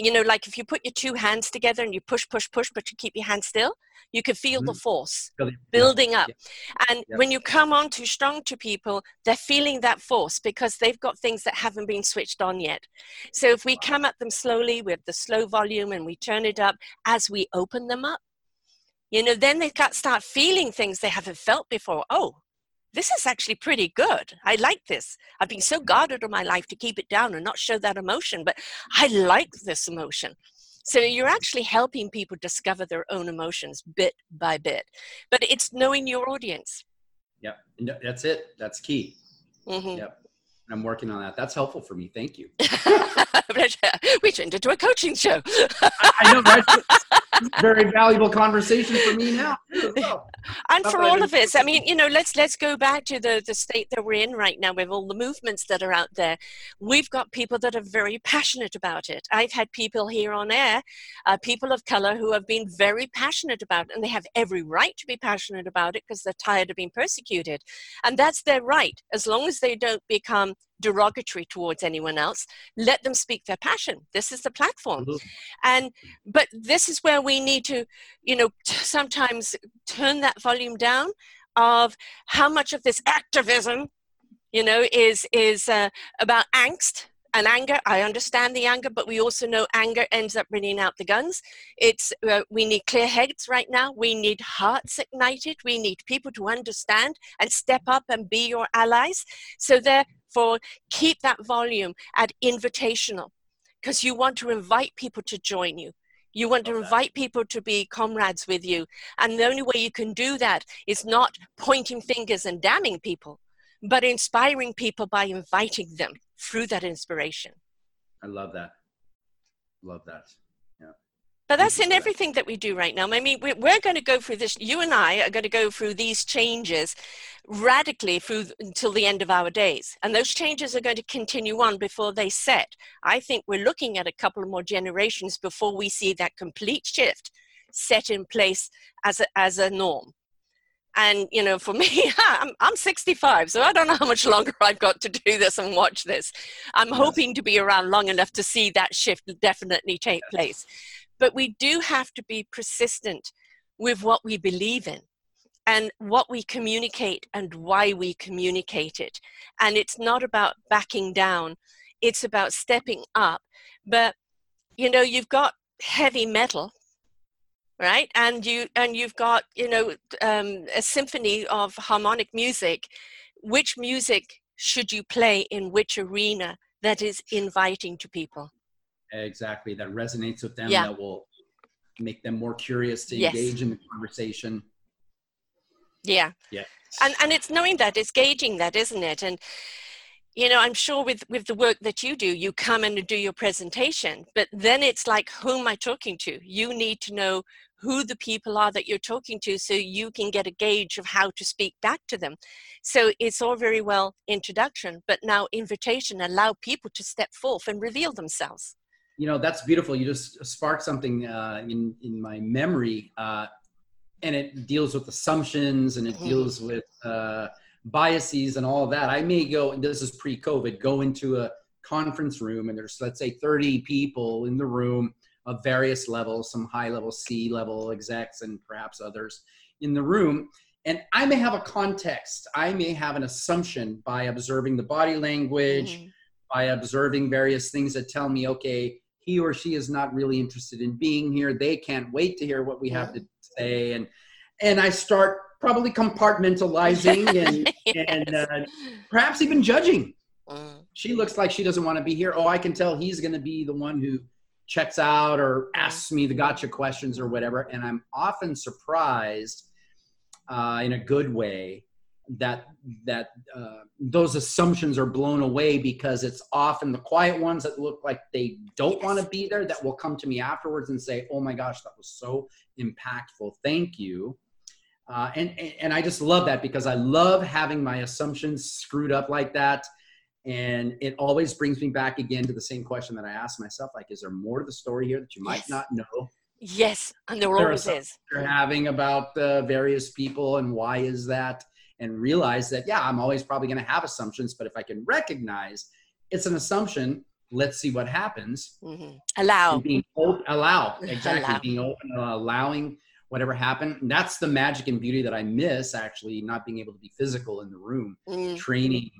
you know, like if you put your two hands together and you push, but you keep your hands still, you can feel the force building up. And when you come on too strong to people, they're feeling that force because they've got things that haven't been switched on yet. So if we come at them slowly with the slow volume and we turn it up as we open them up, you know, then they start feeling things they haven't felt before. Oh, this is actually pretty good. I like this. I've been so guarded all my life to keep it down and not show that emotion, but I like this emotion. So you're actually helping people discover their own emotions bit by bit, but it's knowing your audience. Yep. That's it. That's key. Mm-hmm. Yep. I'm working on that. That's helpful for me. Thank you. We turned into a coaching show. I know, right? Very valuable conversation for me now. And for all of us, I mean, you know, let's go back to the state that we're in right now with all the movements that are out there. We've got people that are very passionate about it. I've had people here on air, people of color who have been very passionate about it, and they have every right to be passionate about it because they're tired of being persecuted. And that's their right. As long as they don't become derogatory towards anyone else, let them speak their passion. This is the platform. And but this is where we need to, you know, sometimes turn that volume down of how much of this activism, you know, is about angst and anger. I understand the anger, but we also know anger ends up bringing out the guns. It's we need clear heads right now. We need hearts ignited. We need people to understand and step up and be your allies. So therefore, keep that volume at invitational, because you want to invite people to join you. You want to invite people to be comrades with you. And the only way you can do that is not pointing fingers and damning people, but inspiring people by inviting them through that inspiration. I love that. But that's in everything that we do right now. I mean, we're going to go through this. You and I are going to go through these changes radically through until the end of our days. And those changes are going to continue on before they set. I think we're looking at a couple more generations before we see that complete shift set in place as a norm. And, you know, for me, I'm 65, so I don't know how much longer I've got to do this and watch this. I'm hoping to be around long enough to see that shift definitely take place. But we do have to be persistent with what we believe in and what we communicate and why we communicate it. And it's not about backing down. It's about stepping up. But, you know, you've got heavy metal, right? And you've got, you know, a symphony of harmonic music. Which music should you play in which arena that is inviting to people? Exactly, that resonates with them, that will make them more curious to engage in the conversation. And it's knowing that, it's gauging that, isn't it? And you know, I'm sure with the work that you do, you come in and do your presentation, but then it's like, who am I talking to? You need to know who the people are that you're talking to so you can get a gauge of how to speak back to them. So it's all very well introduction, but now invitation, allow people to step forth and reveal themselves. You know, that's beautiful. You just sparked something in my memory, and it deals with assumptions and it deals with biases and all that. I may go, and this is pre-COVID, go into a conference room and there's, let's say, 30 people in the room of various levels, some high level, C-level execs and perhaps others in the room. And I may have a context. I may have an assumption by observing the body language, by observing various things that tell me, okay, he or she is not really interested in being here. They can't wait to hear what we have to say. And I start probably compartmentalizing and, and perhaps even judging. She looks like she doesn't want to be here. Oh, I can tell he's going to be the one who checks out or asks me the gotcha questions or whatever. And I'm often surprised in a good way that those assumptions are blown away, because it's often the quiet ones that look like they don't want to be there that will come to me afterwards and say, oh my gosh, that was so impactful. Thank you. And I just love that, because I love having my assumptions screwed up like that. And it always brings me back again to the same question that I asked myself, like, is there more to the story here that you might not know? Yes, and there always is. You're having about the various people and why is that? And realize that, yeah, I'm always probably going to have assumptions, but if I can recognize it's an assumption, let's see what happens. Allow. Being open, allow, exactly, being open, allowing whatever happened. And that's the magic and beauty that I miss, actually, not being able to be physical in the room, training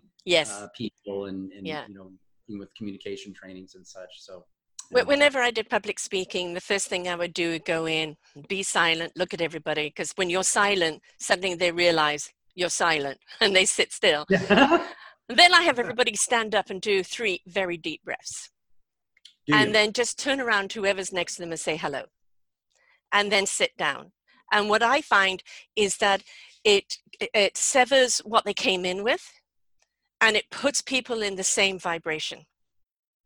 people and you know, with communication trainings and such. So whenever I did public speaking, the first thing I would do would go in, be silent, look at everybody, because when you're silent, suddenly they realize you're silent and they sit still. Then I have everybody stand up and do 3 very deep breaths. Then just turn around to whoever's next to them and say hello. And then sit down. And what I find is that it severs what they came in with, and it puts people in the same vibration.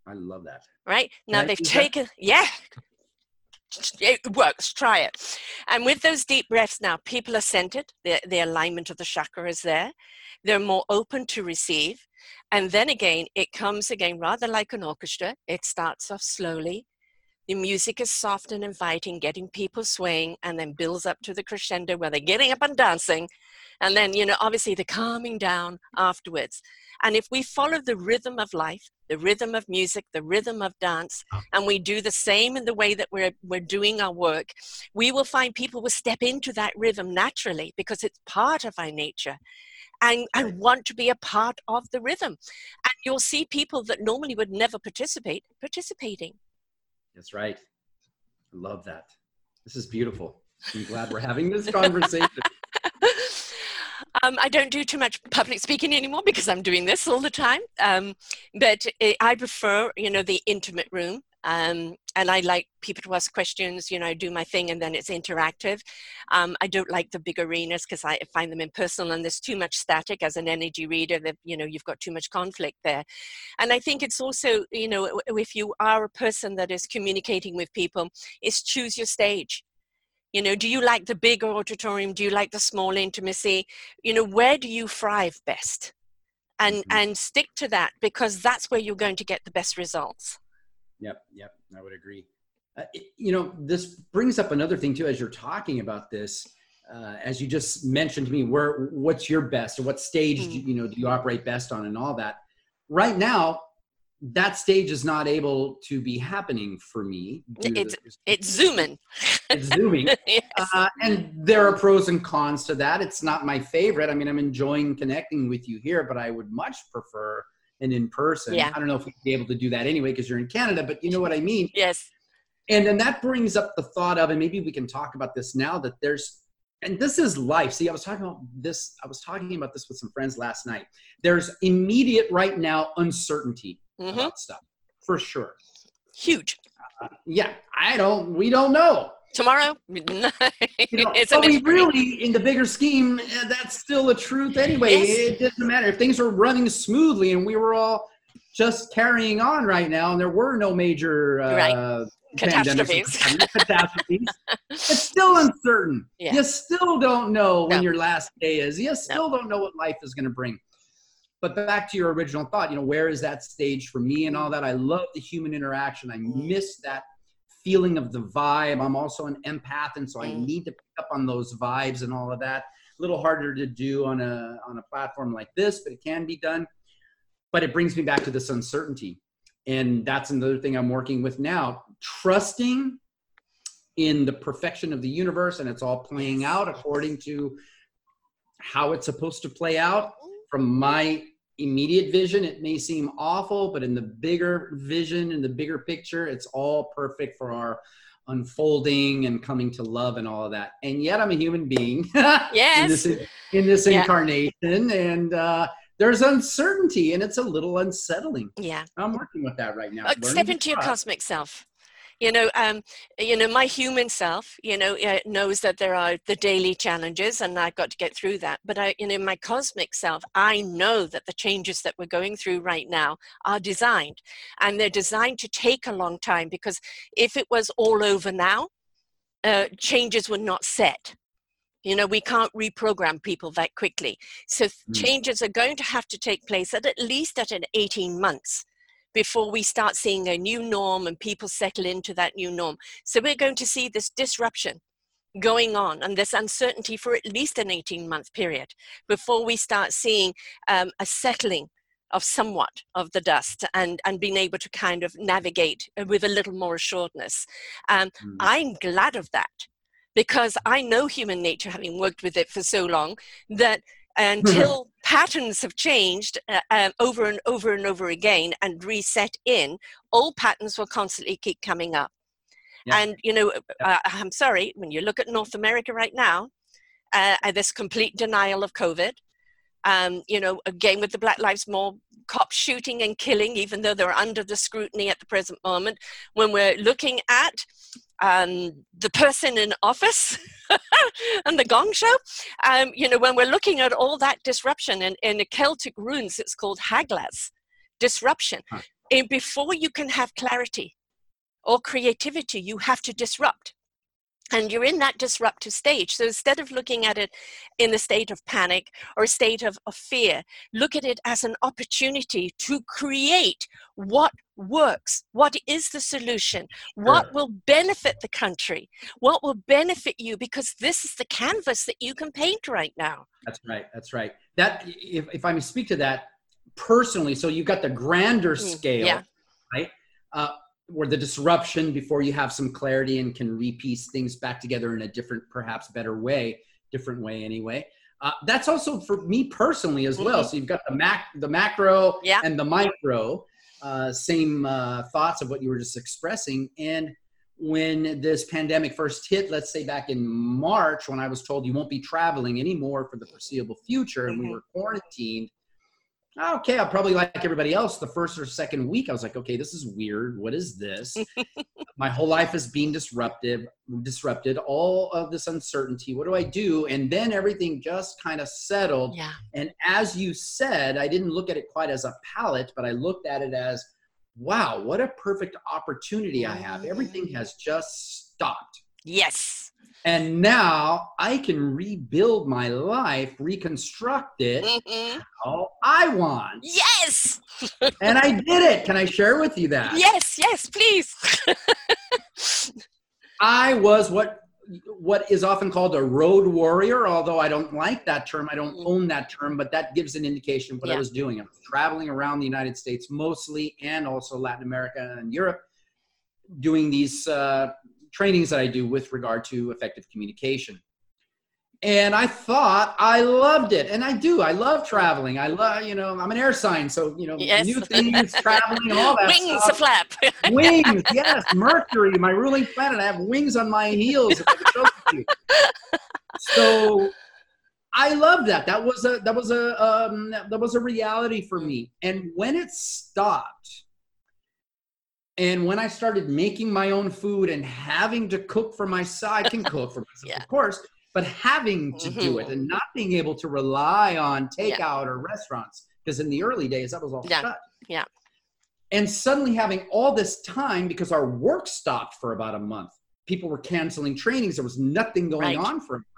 I love that. Right? Now they've taken, it works, try it. And with those deep breaths now, people are centered, the alignment of the chakra is there, they're more open to receive. And then again, it comes again, rather like an orchestra, it starts off slowly. The music is soft and inviting, getting people swaying, and then builds up to the crescendo where they're getting up and dancing. And then, you know, obviously they're calming down afterwards. And if we follow the rhythm of life, the rhythm of music, the rhythm of dance, and we do the same in the way that we're doing our work, we will find people will step into that rhythm naturally, because it's part of our nature and want to be a part of the rhythm. And you'll see people that normally would never participate, participating. That's right. I love that. This is beautiful. I'm glad we're having this conversation. I don't do too much public speaking anymore because I'm doing this all the time. But I prefer, you know, the intimate room. And I like people to ask questions, you know, I do my thing and then it's interactive. I don't like the big arenas because I find them impersonal and there's too much static as an energy reader that, you know, you've got too much conflict there. And I think it's also, you know, if you are a person that is communicating with people, is choose your stage. You know, do you like the big auditorium? Do you like the small intimacy? You know, where do you thrive best? And stick to that, because that's where you're going to get the best results. Yep. I would agree. You know, this brings up another thing too, as you're talking about this, as you just mentioned to me, what's your best, or what stage, do you operate best on and all that. Right now, that stage is not able to be happening for me. It's Zooming. It's Zooming. Yes. And there are pros and cons to that. It's not my favorite. I mean, I'm enjoying connecting with you here, but I would much prefer an in-person. Yeah. I don't know if we'd be able to do that anyway, because you're in Canada, but you know what I mean? Yes. And then that brings up the thought of, and maybe we can talk about this now, that there's, and this is life. See, I was talking about this with some friends last night. There's immediate right now uncertainty about stuff, for sure. Huge. We don't know. Tomorrow? In the bigger scheme, that's still a truth anyway. Yes. It doesn't matter. If things were running smoothly and we were all just carrying on right now and there were no major catastrophes. It's still uncertain. Yeah. You still don't know when your last day is. You still don't know what life is going to bring. But back to your original thought, you know, where is that stage for me and all that? I love the human interaction. I miss that feeling of the vibe. I'm also an empath, and so I need to pick up on those vibes and all of that. A little harder to do on a platform like this, but it can be done. But it brings me back to this uncertainty. And that's another thing I'm working with now, trusting in the perfection of the universe, and it's all playing out according to how it's supposed to play out. From my immediate vision, it may seem awful, but in the bigger vision, in the bigger picture, it's all perfect for our unfolding and coming to love and all of that. And yet I'm a human being in this incarnation, and there's uncertainty, and it's a little unsettling. Yeah. I'm working with that right now. Step into your cosmic self. My human self, knows that there are the daily challenges and I've got to get through that. But my cosmic self, I know that the changes that we're going through right now are designed, and they're designed to take a long time, because if it was all over now, changes were not set. You know, we can't reprogram people that quickly. So changes are going to have to take place at least at 18 months. Before we start seeing a new norm and people settle into that new norm. So we're going to see this disruption going on and this uncertainty for at least an 18-month period before we start seeing a settling of somewhat of the dust and being able to kind of navigate with a little more assuredness. I'm glad of that, because I know human nature, having worked with it for so long, that until patterns have changed over and over and over again and reset in, old patterns will constantly keep coming up. Yeah. And, I'm sorry, when you look at North America right now, this complete denial of COVID, again with the Black Lives Matter, cops shooting and killing, even though they're under the scrutiny at the present moment, when we're looking at the person in office and the Gong Show, when we're looking at all that disruption in the Celtic runes, it's called Haglas, disruption. Huh. And before you can have clarity or creativity, you have to disrupt. And you're in that disruptive stage. So instead of looking at it in a state of panic or a state of fear, look at it as an opportunity to create what works, what is the solution, what will benefit the country, what will benefit you, because this is the canvas that you can paint right now. That's right. That, if I may speak to that personally, so you've got the grander scale, right? Or the disruption before you have some clarity and can repiece things back together in a different, perhaps better way, different way anyway. That's also for me personally as well. So you've got the macro and the micro, same thoughts of what you were just expressing. And when this pandemic first hit, let's say back in March, when I was told you won't be traveling anymore for the foreseeable future and we were quarantined, okay, I'll probably like everybody else. The first or second week, I was like, okay, this is weird. What is this? My whole life is being disrupted, all of this uncertainty. What do I do? And then everything just kind of settled. Yeah. And as you said, I didn't look at it quite as a palette, but I looked at it as, wow, what a perfect opportunity I have. Everything has just stopped. Yes. And now I can rebuild my life, reconstruct it how I want. Yes. And I did it. Can I share with you that? Yes, yes, please. I was what is often called a road warrior, although I don't like that term. I don't own that term, but that gives an indication of what I was doing. I was traveling around the United States mostly, and also Latin America and Europe, doing these trainings that I do with regard to effective communication. And I thought I loved it. And I do, I love traveling. I love, you know, I'm an air sign. So, you know, new things, traveling, all that wings stuff. Wings, yes, Mercury, my ruling planet. I have wings on my heels. If I could show you. So I love that. That was a reality for me. And when it stopped, and when I started making my own food and having to cook for myself, I can cook for myself, of course, but having to do it and not being able to rely on takeout or restaurants, because in the early days, that was all shut. Yeah. And suddenly having all this time, because our work stopped for about a month. People were canceling trainings. There was nothing going on for a month.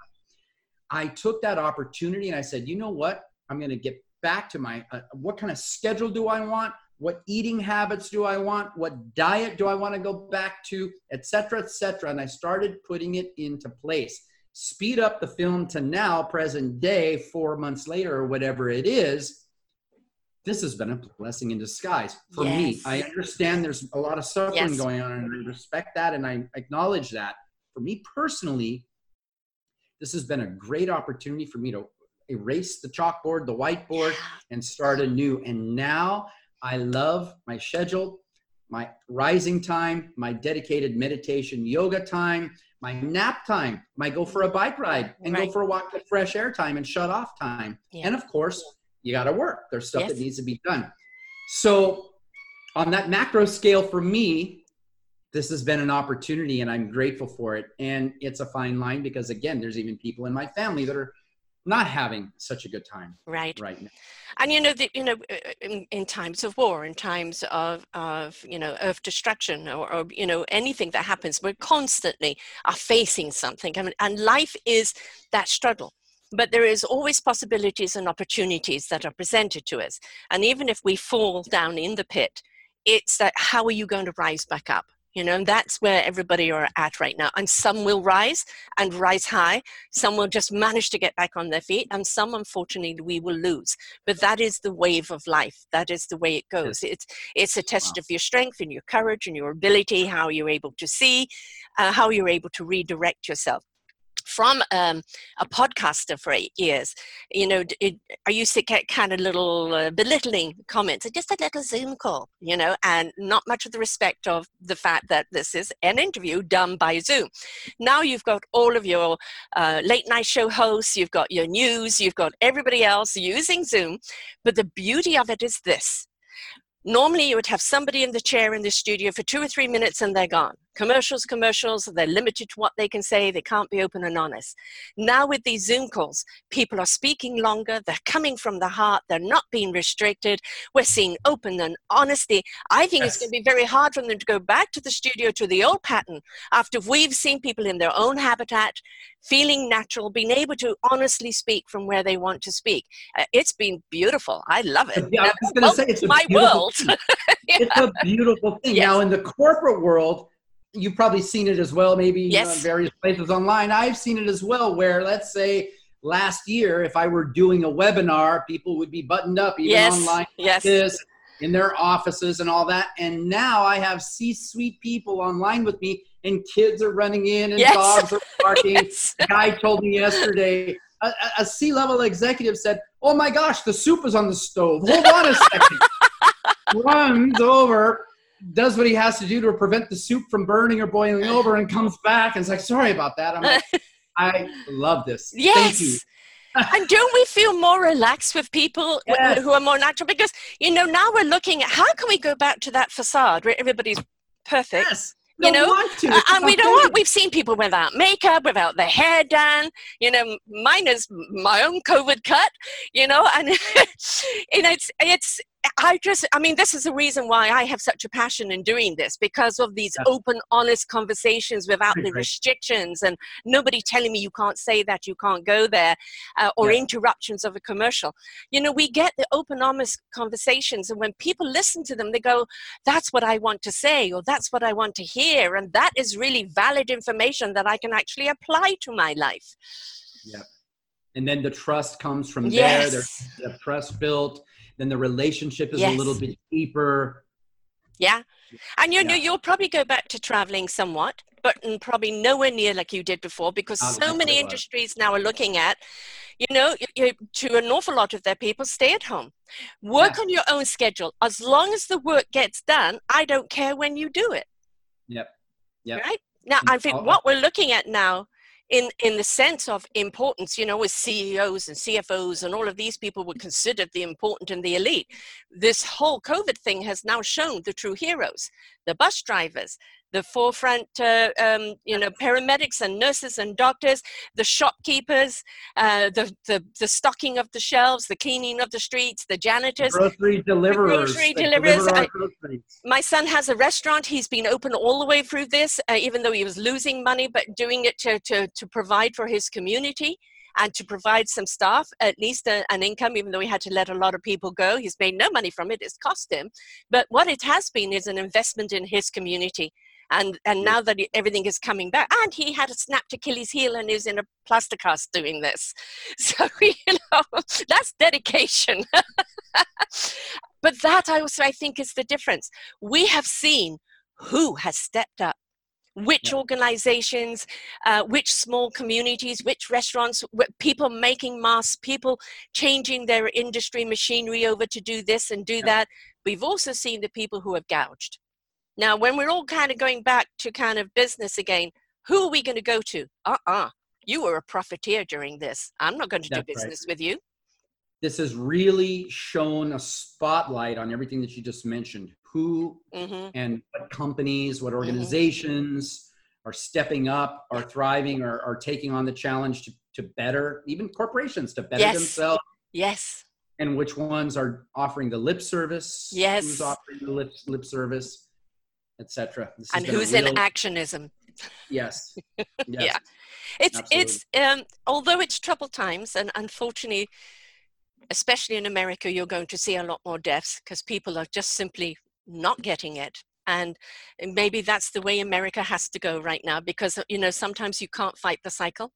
I took that opportunity and I said, you know what? I'm going to get back to my, what kind of schedule do I want? What eating habits do I want? What diet do I want to go back to, et cetera, et cetera. And I started putting it into place. Speed up the film to now, present day, 4 months later, or whatever it is. This has been a blessing in disguise for me. I understand there's a lot of suffering going on, and I respect that, and I acknowledge that. For me personally, this has been a great opportunity for me to erase the chalkboard, the whiteboard, and start anew. And now I love my schedule, my rising time, my dedicated meditation yoga time, my nap time, my go for a bike ride and go for a walk with fresh air time and shut off time. Yeah. And of course, you got to work. There's stuff that needs to be done. So on that macro scale for me, this has been an opportunity and I'm grateful for it. And it's a fine line because again, there's even people in my family that are not having such a good time right now. And you know, in times of war, in times of destruction or you know, anything that happens, we're constantly are facing something. I mean, and life is that struggle. But there is always possibilities and opportunities that are presented to us. And even if we fall down in the pit, it's that how are you going to rise back up? You know, and that's where everybody are at right now. And some will rise and rise high. Some will just manage to get back on their feet. And some, unfortunately, we will lose. But that is the wave of life. That is the way it goes. It's a test of your strength and your courage and your ability, how you're able to see, how you're able to redirect yourself. From a podcaster for 8 years, you know, I used to get kind of little belittling comments, just a little Zoom call, you know, and not much of the respect of the fact that this is an interview done by Zoom. Now you've got all of your late night show hosts, you've got your news, you've got everybody else using Zoom. But the beauty of it is this. Normally you would have somebody in the chair in the studio for 2 or 3 minutes and they're gone. Commercials, they're limited to what they can say, they can't be open and honest. Now with these Zoom calls, people are speaking longer, they're coming from the heart, they're not being restricted, we're seeing open and honesty. I think it's going to be very hard for them to go back to the studio to the old pattern after we've seen people in their own habitat, feeling natural, being able to honestly speak from where they want to speak. It's been beautiful. I love it. Yeah, I was going to say, it's my world. It's a beautiful thing. Yes. Now, in the corporate world, you've probably seen it as well, maybe in various places online. I've seen it as well, where let's say last year, if I were doing a webinar, people would be buttoned up, even online, like this, in their offices and all that. And now I have C-suite people online with me, and kids are running in, and dogs are barking. A guy told me yesterday, a C-level executive said, "Oh my gosh, the soup is on the stove. Hold on a second." Runs over, does what he has to do to prevent the soup from burning or boiling over, and comes back and is like, "Sorry about that." I'm like, I love this. Yes. Thank you. And don't we feel more relaxed with people yes. who are more natural? Because, you know, now we're looking at how can we go back to that facade where everybody's perfect, yes. you know, and we don't want, we've seen people without makeup, without their hair done, you know, mine is my own COVID cut, you know, and it's, I mean, this is the reason why I have such a passion in doing this, because of these yes. open, honest conversations without the restrictions and nobody telling me you can't say that, you can't go there, or yes. interruptions of a commercial. You know, we get the open, honest conversations, and when people listen to them, they go, that's what I want to say, or that's what I want to hear, and that is really valid information that I can actually apply to my life. Yeah. And then the trust comes from yes. there, the trust built. Then the relationship is yes. a little bit deeper. Yeah. And you know, you'll probably go back to traveling somewhat, but probably nowhere near like you did before, because so many industries now are looking at, you know, to an awful lot of their people, stay at home. Work yeah. on your own schedule. As long as the work gets done, I don't care when you do it. Yep. Yep. Right? Now, I think what we're looking at now in the sense of importance, you know, with CEOs and CFOs and all of these people were considered the important and the elite. This whole COVID thing has now shown the true heroes, the bus drivers, the forefront, you know, paramedics and nurses and doctors, the shopkeepers, the stocking of the shelves, the cleaning of the streets, the janitors, grocery deliverers. My son has a restaurant. He's been open all the way through this, even though he was losing money, but doing it to provide for his community and to provide some staff at least an income, even though he had to let a lot of people go. He's made no money from it. It's cost him. But what it has been is an investment in his community. And now that everything is coming back, and he had a snapped Achilles heel and is in a plaster cast doing this. So, you know, that's dedication. But that also, I think, is the difference. We have seen who has stepped up, which organizations, which small communities, which restaurants, people making masks, people changing their industry machinery over to do this and do that. We've also seen the people who have gouged. Now, when we're all kind of going back to kind of business again, who are we going to go to? You were a profiteer during this. I'm not going to do business with you. This has really shown a spotlight on everything that you just mentioned. Who mm-hmm. and what companies, what organizations mm-hmm. are stepping up, are thriving, or are taking on the challenge to better, even corporations, to better yes. themselves. Yes. And which ones are offering the lip service. Yes. Who's offering the lip service. Etc. And who's in actionism? Yes. Yes. Yeah. It's although it's troubled times, and unfortunately, especially in America, you're going to see a lot more deaths because people are just simply not getting it. And maybe that's the way America has to go right now, because, you know, sometimes you can't fight the cycle.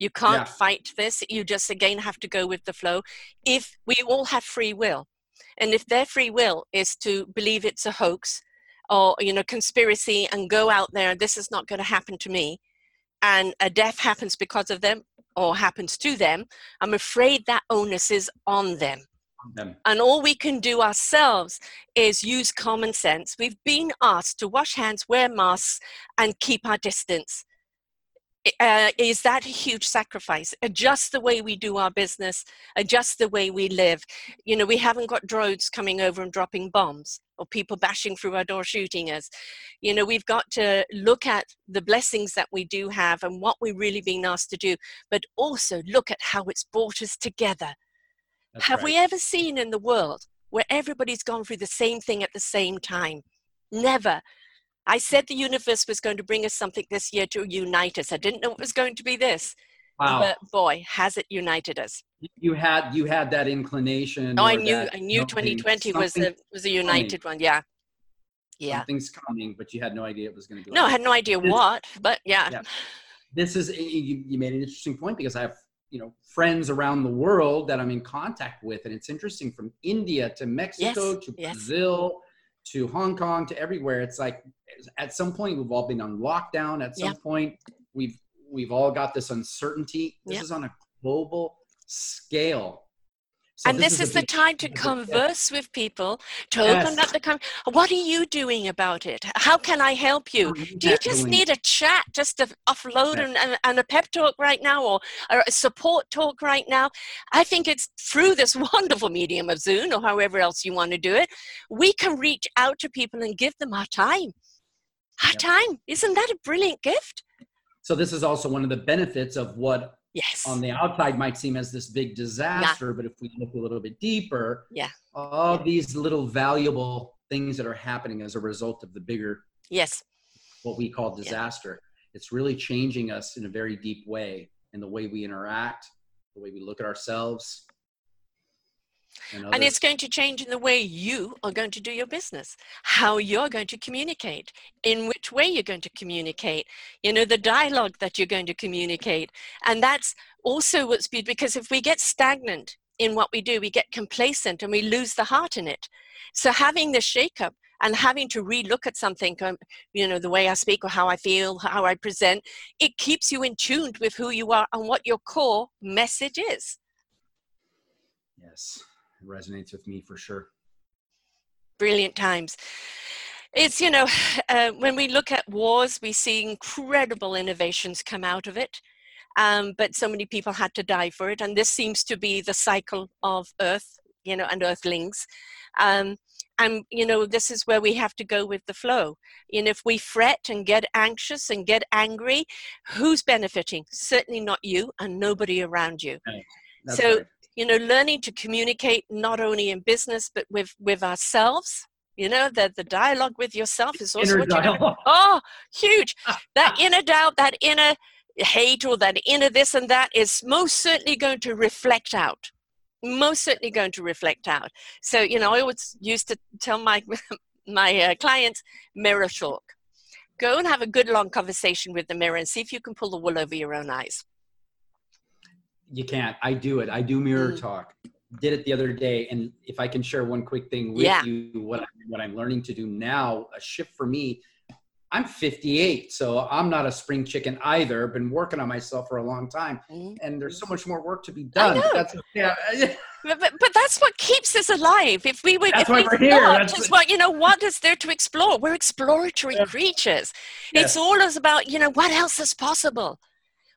You can't fight this. You just again have to go with the flow. If we all have free will, and if their free will is to believe it's a hoax, or, you know, conspiracy, and go out there, this is not going to happen to me, and a death happens because of them or happens to them, I'm afraid that onus is on them. And all we can do ourselves is use common sense. We've been asked to wash hands, wear masks, and keep our distance. Is that a huge sacrifice? Adjust the way we do our business, adjust the way we live. You know, we haven't got drones coming over and dropping bombs, or people bashing through our door shooting us. You know, we've got to look at the blessings that we do have and what we're really being asked to do, but also look at how it's brought us together. That's have right. we ever seen in the world where everybody's gone through the same thing at the same time? Never. I said the universe was going to bring us something this year to unite us. I didn't know it was going to be this. Wow. But boy, has it united us. You had that inclination. Oh, I knew 2020 was a united coming. One. Yeah. Yeah. Something's coming, but you had no idea it was going to be. No, I had no idea what, but yeah. This is, you made an interesting point, because I have, you know, friends around the world that I'm in contact with, and it's interesting, from India to Mexico yes. to yes. Brazil to Hong Kong to everywhere. It's like, at some point we've all been on lockdown. At some point we've all got this uncertainty. This is on a global scale. So and this is the time to converse with people, to open up the conversation. What are you doing about it? How can I help you? Do you just need a chat, just to offload and a pep talk right now, or a support talk right now? I think it's through this wonderful medium of Zoom or however else you want to do it, we can reach out to people and give them our time. Our time. Isn't that a brilliant gift? So this is also one of the benefits of what on the outside might seem as this big disaster, but if we look a little bit deeper, all these little valuable things that are happening as a result of the bigger, what we call disaster, it's really changing us in a very deep way in the way we interact, the way we look at ourselves. And it's going to change in the way you are going to do your business, how you're going to communicate, in which way you're going to communicate, you know, the dialogue that you're going to communicate. And that's also what's beautiful, because if we get stagnant in what we do, we get complacent and we lose the heart in it. So having the shakeup and having to relook at something, you know, the way I speak or how I feel, how I present, it keeps you in tune with who you are and what your core message is. Yes. Resonates with me for sure. Brilliant times. It's, you know, when we look at wars, we see incredible innovations come out of it. But so many people had to die for it. And this seems to be the cycle of Earth, you know, and Earthlings. And, you know, this is where we have to go with the flow. And if we fret and get anxious and get angry, who's benefiting? Certainly not you and nobody around you. Right. So, right. You know, learning to communicate not only in business, but with ourselves, you know, that the dialogue with yourself is also huge. That inner doubt, that inner hate, or that inner this and that is most certainly going to reflect out. So, you know, I always used to tell my clients, mirror talk. Go and have a good long conversation with the mirror and see if you can pull the wool over your own eyes. You can't. I do it. I do mirror talk. Did it the other day. And if I can share one quick thing with you, what I'm learning to do now, a shift for me, I'm 58. So I'm not a spring chicken either. Been working on myself for a long time. And there's so much more work to be done. But that's what keeps us alive. That's what, you know, what is there to explore? We're exploratory creatures. Yes. It's always about, you know, what else is possible?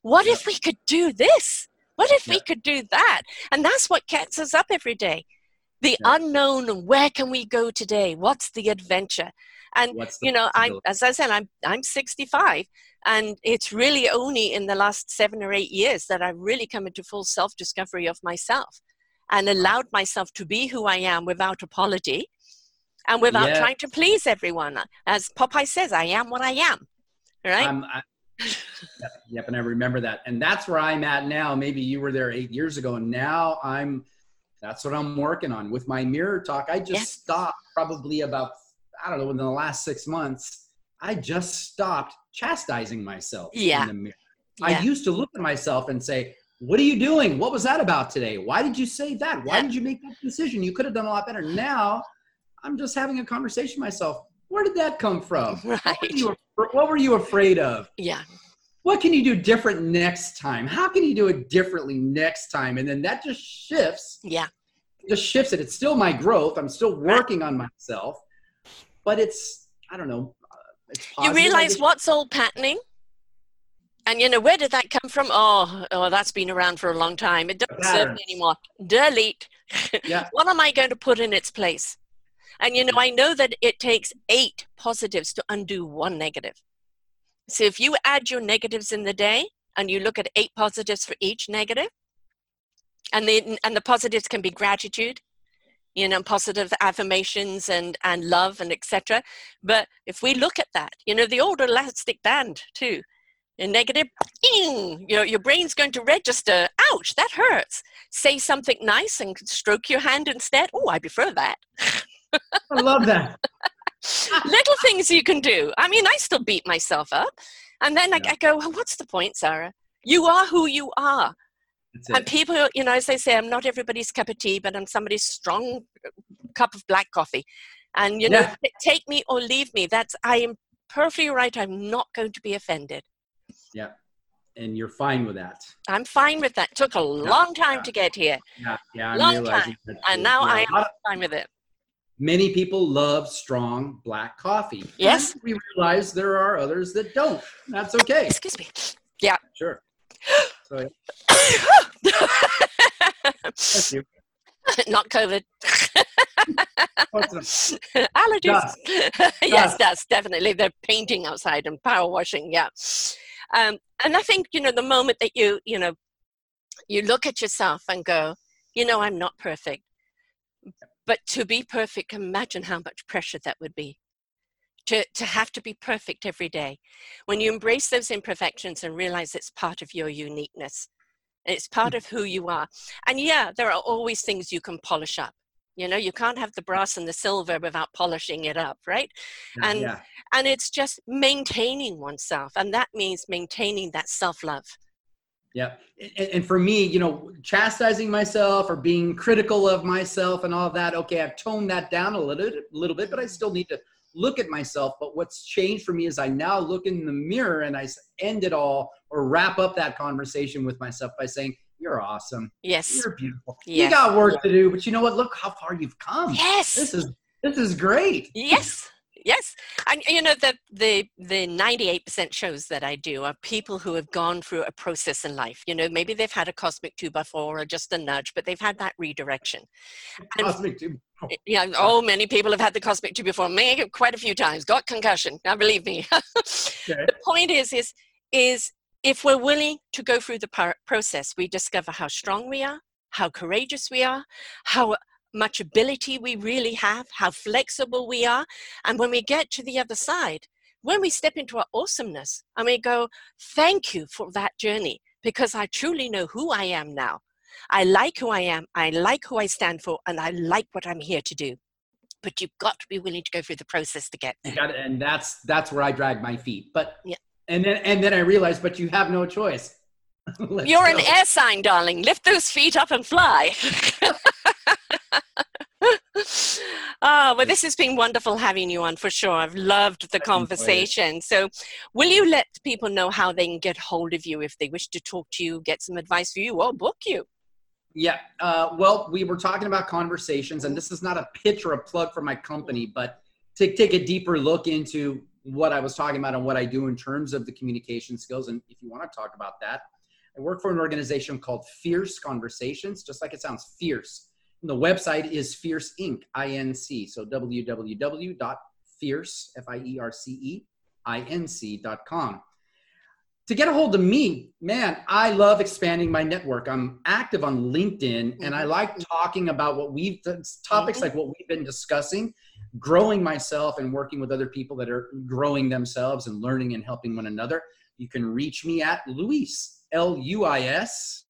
What if we could do this? What if we could do that? And that's what gets us up every day. The unknown, and where can we go today? What's the adventure? And, you know, as I said, I'm 65. And it's really only in the last 7 or 8 years that I've really come into full self-discovery of myself and allowed myself to be who I am without apology and without trying to please everyone. As Popeye says, I am what I am, right? Yep, and I remember that. And that's where I'm at now. Maybe you were there 8 years ago, and now that's what I'm working on. With my mirror talk, I just stopped probably about, I don't know, within the last 6 months, I just stopped chastising myself in the mirror. Yeah. I used to look at myself and say, what are you doing? What was that about today? Why did you say that? Why did you make that decision? You could have done a lot better. Now, I'm just having a conversation with myself. Where did that come from? Right. What were you afraid of? Yeah. What can you do different next time? How can you do it differently next time? And then that just shifts. Yeah. Just shifts it. It's still my growth. I'm still working on myself, but it's, I don't know. It's positive. You realize what's old patterning? And, you know, where did that come from? Oh, that's been around for a long time. It doesn't serve me anymore. Delete. Yeah. What am I going to put in its place? And, you know, I know that it takes 8 positives to undo 1 negative. So if you add your negatives in the day and you look at 8 positives for each negative, and the positives can be gratitude, you know, positive affirmations and love and etc. But if we look at that, you know, the old elastic band too, a negative, your brain's going to register, ouch, that hurts. Say something nice and stroke your hand instead. Oh, I prefer that. I love that. Little things you can do. I mean, I still beat myself up. And then I go, well, what's the point, Sarah? You are who you are. And people, you know, as they say, I'm not everybody's cup of tea, but I'm somebody's strong cup of black coffee. And, you know, take me or leave me. I am perfectly right. I'm not going to be offended. Yeah. and you're fine with that. I'm fine with that. It took a long time to get here. Yeah, long time. And now I am fine with it. Many people love strong black coffee. Yes. And we realize there are others that don't. That's okay. Excuse me. Yeah. Sure. Sorry. Thank you. Not COVID. Allergies. Dust. Yes, that's definitely. They're painting outside and power washing. Yeah. And I think, the moment that you look at yourself and go, I'm not perfect. But to be perfect, imagine how much pressure that would be. To have to be perfect every day. When you embrace those imperfections and realize it's part of your uniqueness. It's part of who you are. And there are always things you can polish up. You can't have the brass and the silver without polishing it up, right? And it's just maintaining oneself. And that means maintaining that self-love. Yeah. And for me, chastising myself or being critical of myself and all of that, okay, I've toned that down a little bit, but I still need to look at myself. But what's changed for me is I now look in the mirror and I end it all or wrap up that conversation with myself by saying, you're awesome. Yes. You're beautiful. Yes. You got work to do, but you know what? Look how far you've come. Yes. This is great. Yes. Yes. And the 98% shows that I do are people who have gone through a process in life. Maybe they've had a cosmic 2x4 or just a nudge, but they've had that redirection. Cosmic 2x4. Yeah. Oh, many people have had the cosmic 2x4. Me, quite a few times. Got concussion. Now, believe me. Okay. The point is if we're willing to go through the process, we discover how strong we are, how courageous we are, how much ability we really have, how flexible we are. And when we get to the other side, when we step into our awesomeness and we go, thank you for that journey, because I truly know who I am now. I like who I am, I like who I stand for, and I like what I'm here to do. But you've got to be willing to go through the process to get there. And that's where I drag my feet. But and then I realized, but you have no choice. You're an air sign, darling. Lift those feet up and fly. Well, this has been wonderful having you on, for sure. I've loved the conversation. So will you let people know how they can get hold of you if they wish to talk to you, get some advice for you, or book you? Yeah. Well, we were talking about conversations, and this is not a pitch or a plug for my company, but to take a deeper look into what I was talking about and what I do in terms of the communication skills. And if you want to talk about that, I work for an organization called Fierce Conversations, just like it sounds, fierce. And the website is Fierce Inc, I-N-C. So www.fierce, F-I-E-R-C-E-I-N-C.com. To get a hold of me, man, I love expanding my network. I'm active on LinkedIn, and I like talking about what we've done, topics like what we've been discussing, growing myself and working with other people that are growing themselves and learning and helping one another. You can reach me at Luis, L-U-I-S,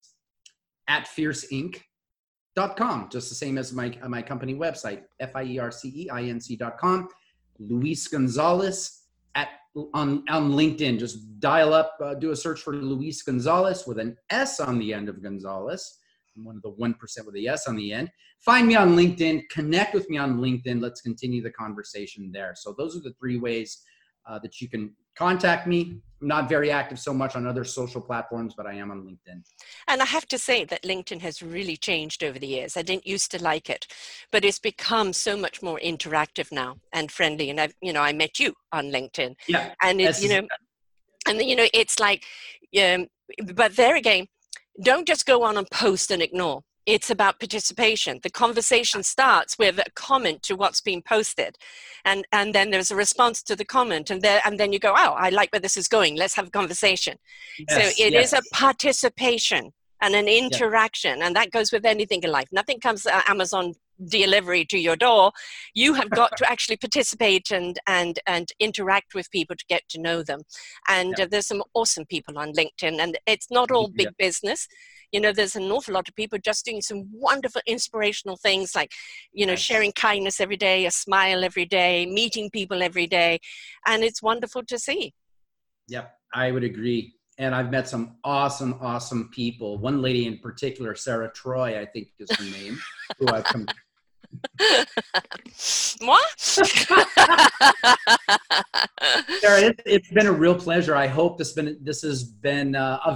at fierceinc.com, just the same as my company website, F-I-E-R-C-E-I-N-C.com. Luis Gonzalez on LinkedIn. Just dial up, do a search for Luis Gonzalez with an S on the end of Gonzalez. I'm one of the 1% with the S on the end. Find me on LinkedIn. Connect with me on LinkedIn. Let's continue the conversation there. So those are the three ways that you can contact me. I'm not very active so much on other social platforms, but I am on LinkedIn. And I have to say that LinkedIn has really changed over the years. I didn't used to like it, but it's become so much more interactive now and friendly. And I met you on LinkedIn. Yeah. And it's it's like, but there again, don't just go on and post and ignore. It's about participation. The conversation starts with a comment to what's been posted. And then there's a response to the comment. And then you go, oh, I like where this is going. Let's have a conversation. Yes, so it is a participation and an interaction. Yes. And that goes with anything in life. Nothing comes Amazon delivery to your door. You have got to actually participate and interact with people to get to know them. And there's some awesome people on LinkedIn. And it's not all big business. There's an awful lot of people just doing some wonderful inspirational things like, sharing kindness every day, a smile every day, meeting people every day. And it's wonderful to see. Yep, I would agree. And I've met some awesome, awesome people. One lady in particular, Sarah Troy, I think is her name, who I've come Moi? Sarah, it's been a real pleasure. I hope this has been a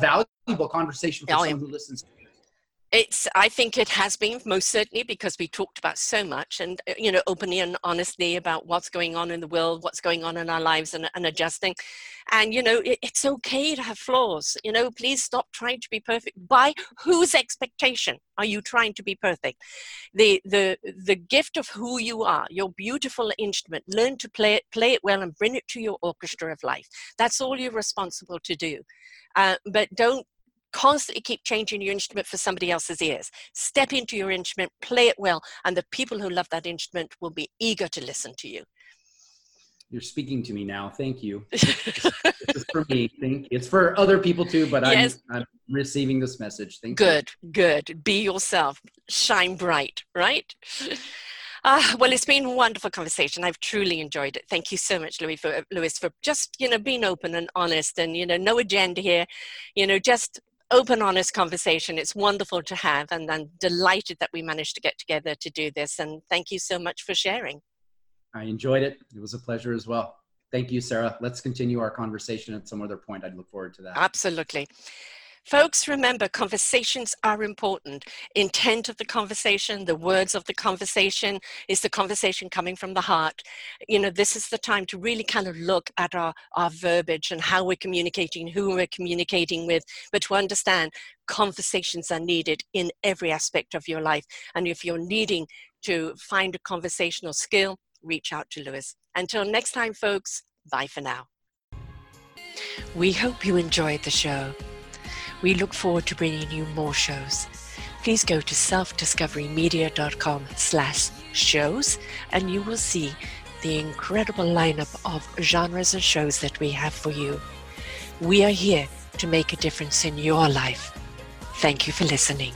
valuable conversation for someone who listens to you. I think it has been, most certainly, because we talked about so much and, you know, openly and honestly about what's going on in the world, what's going on in our lives and adjusting. And, you know, it's okay to have flaws. You know, please stop trying to be perfect. By whose expectation are you trying to be perfect? The gift of who you are, your beautiful instrument, learn to play it well and bring it to your orchestra of life. That's all you're responsible to do. But don't constantly keep changing your instrument for somebody else's ears. Step into your instrument, play it well, and the people who love that instrument will be eager to listen to you. You're speaking to me now. Thank you. This is for me. It's for other people too, but yes. I'm receiving this message. Thank you. Good. Be yourself. Shine bright, right? Well, it's been a wonderful conversation. I've truly enjoyed it. Thank you so much, Luis, for just, you know, being open and honest and, you know, no agenda here, you know, just open, honest conversation. It's wonderful to have, and I'm delighted that we managed to get together to do this. And thank you so much for sharing. I enjoyed it. It was a pleasure as well. Thank you, Sarah. Let's continue our conversation at some other point. I'd look forward to that. Absolutely. Folks, remember, conversations are important. Intent of the conversation, the words of the conversation, is the conversation coming from the heart? You know, this is the time to really kind of look at our verbiage and how we're communicating, who we're communicating with, but to understand conversations are needed in every aspect of your life. And if you're needing to find a conversational skill, reach out to Luis. Until next time, folks, bye for now. We hope you enjoyed the show. We look forward to bringing you more shows. Please go to selfdiscoverymedia.com/shows and you will see the incredible lineup of genres and shows that we have for you. We are here to make a difference in your life. Thank you for listening.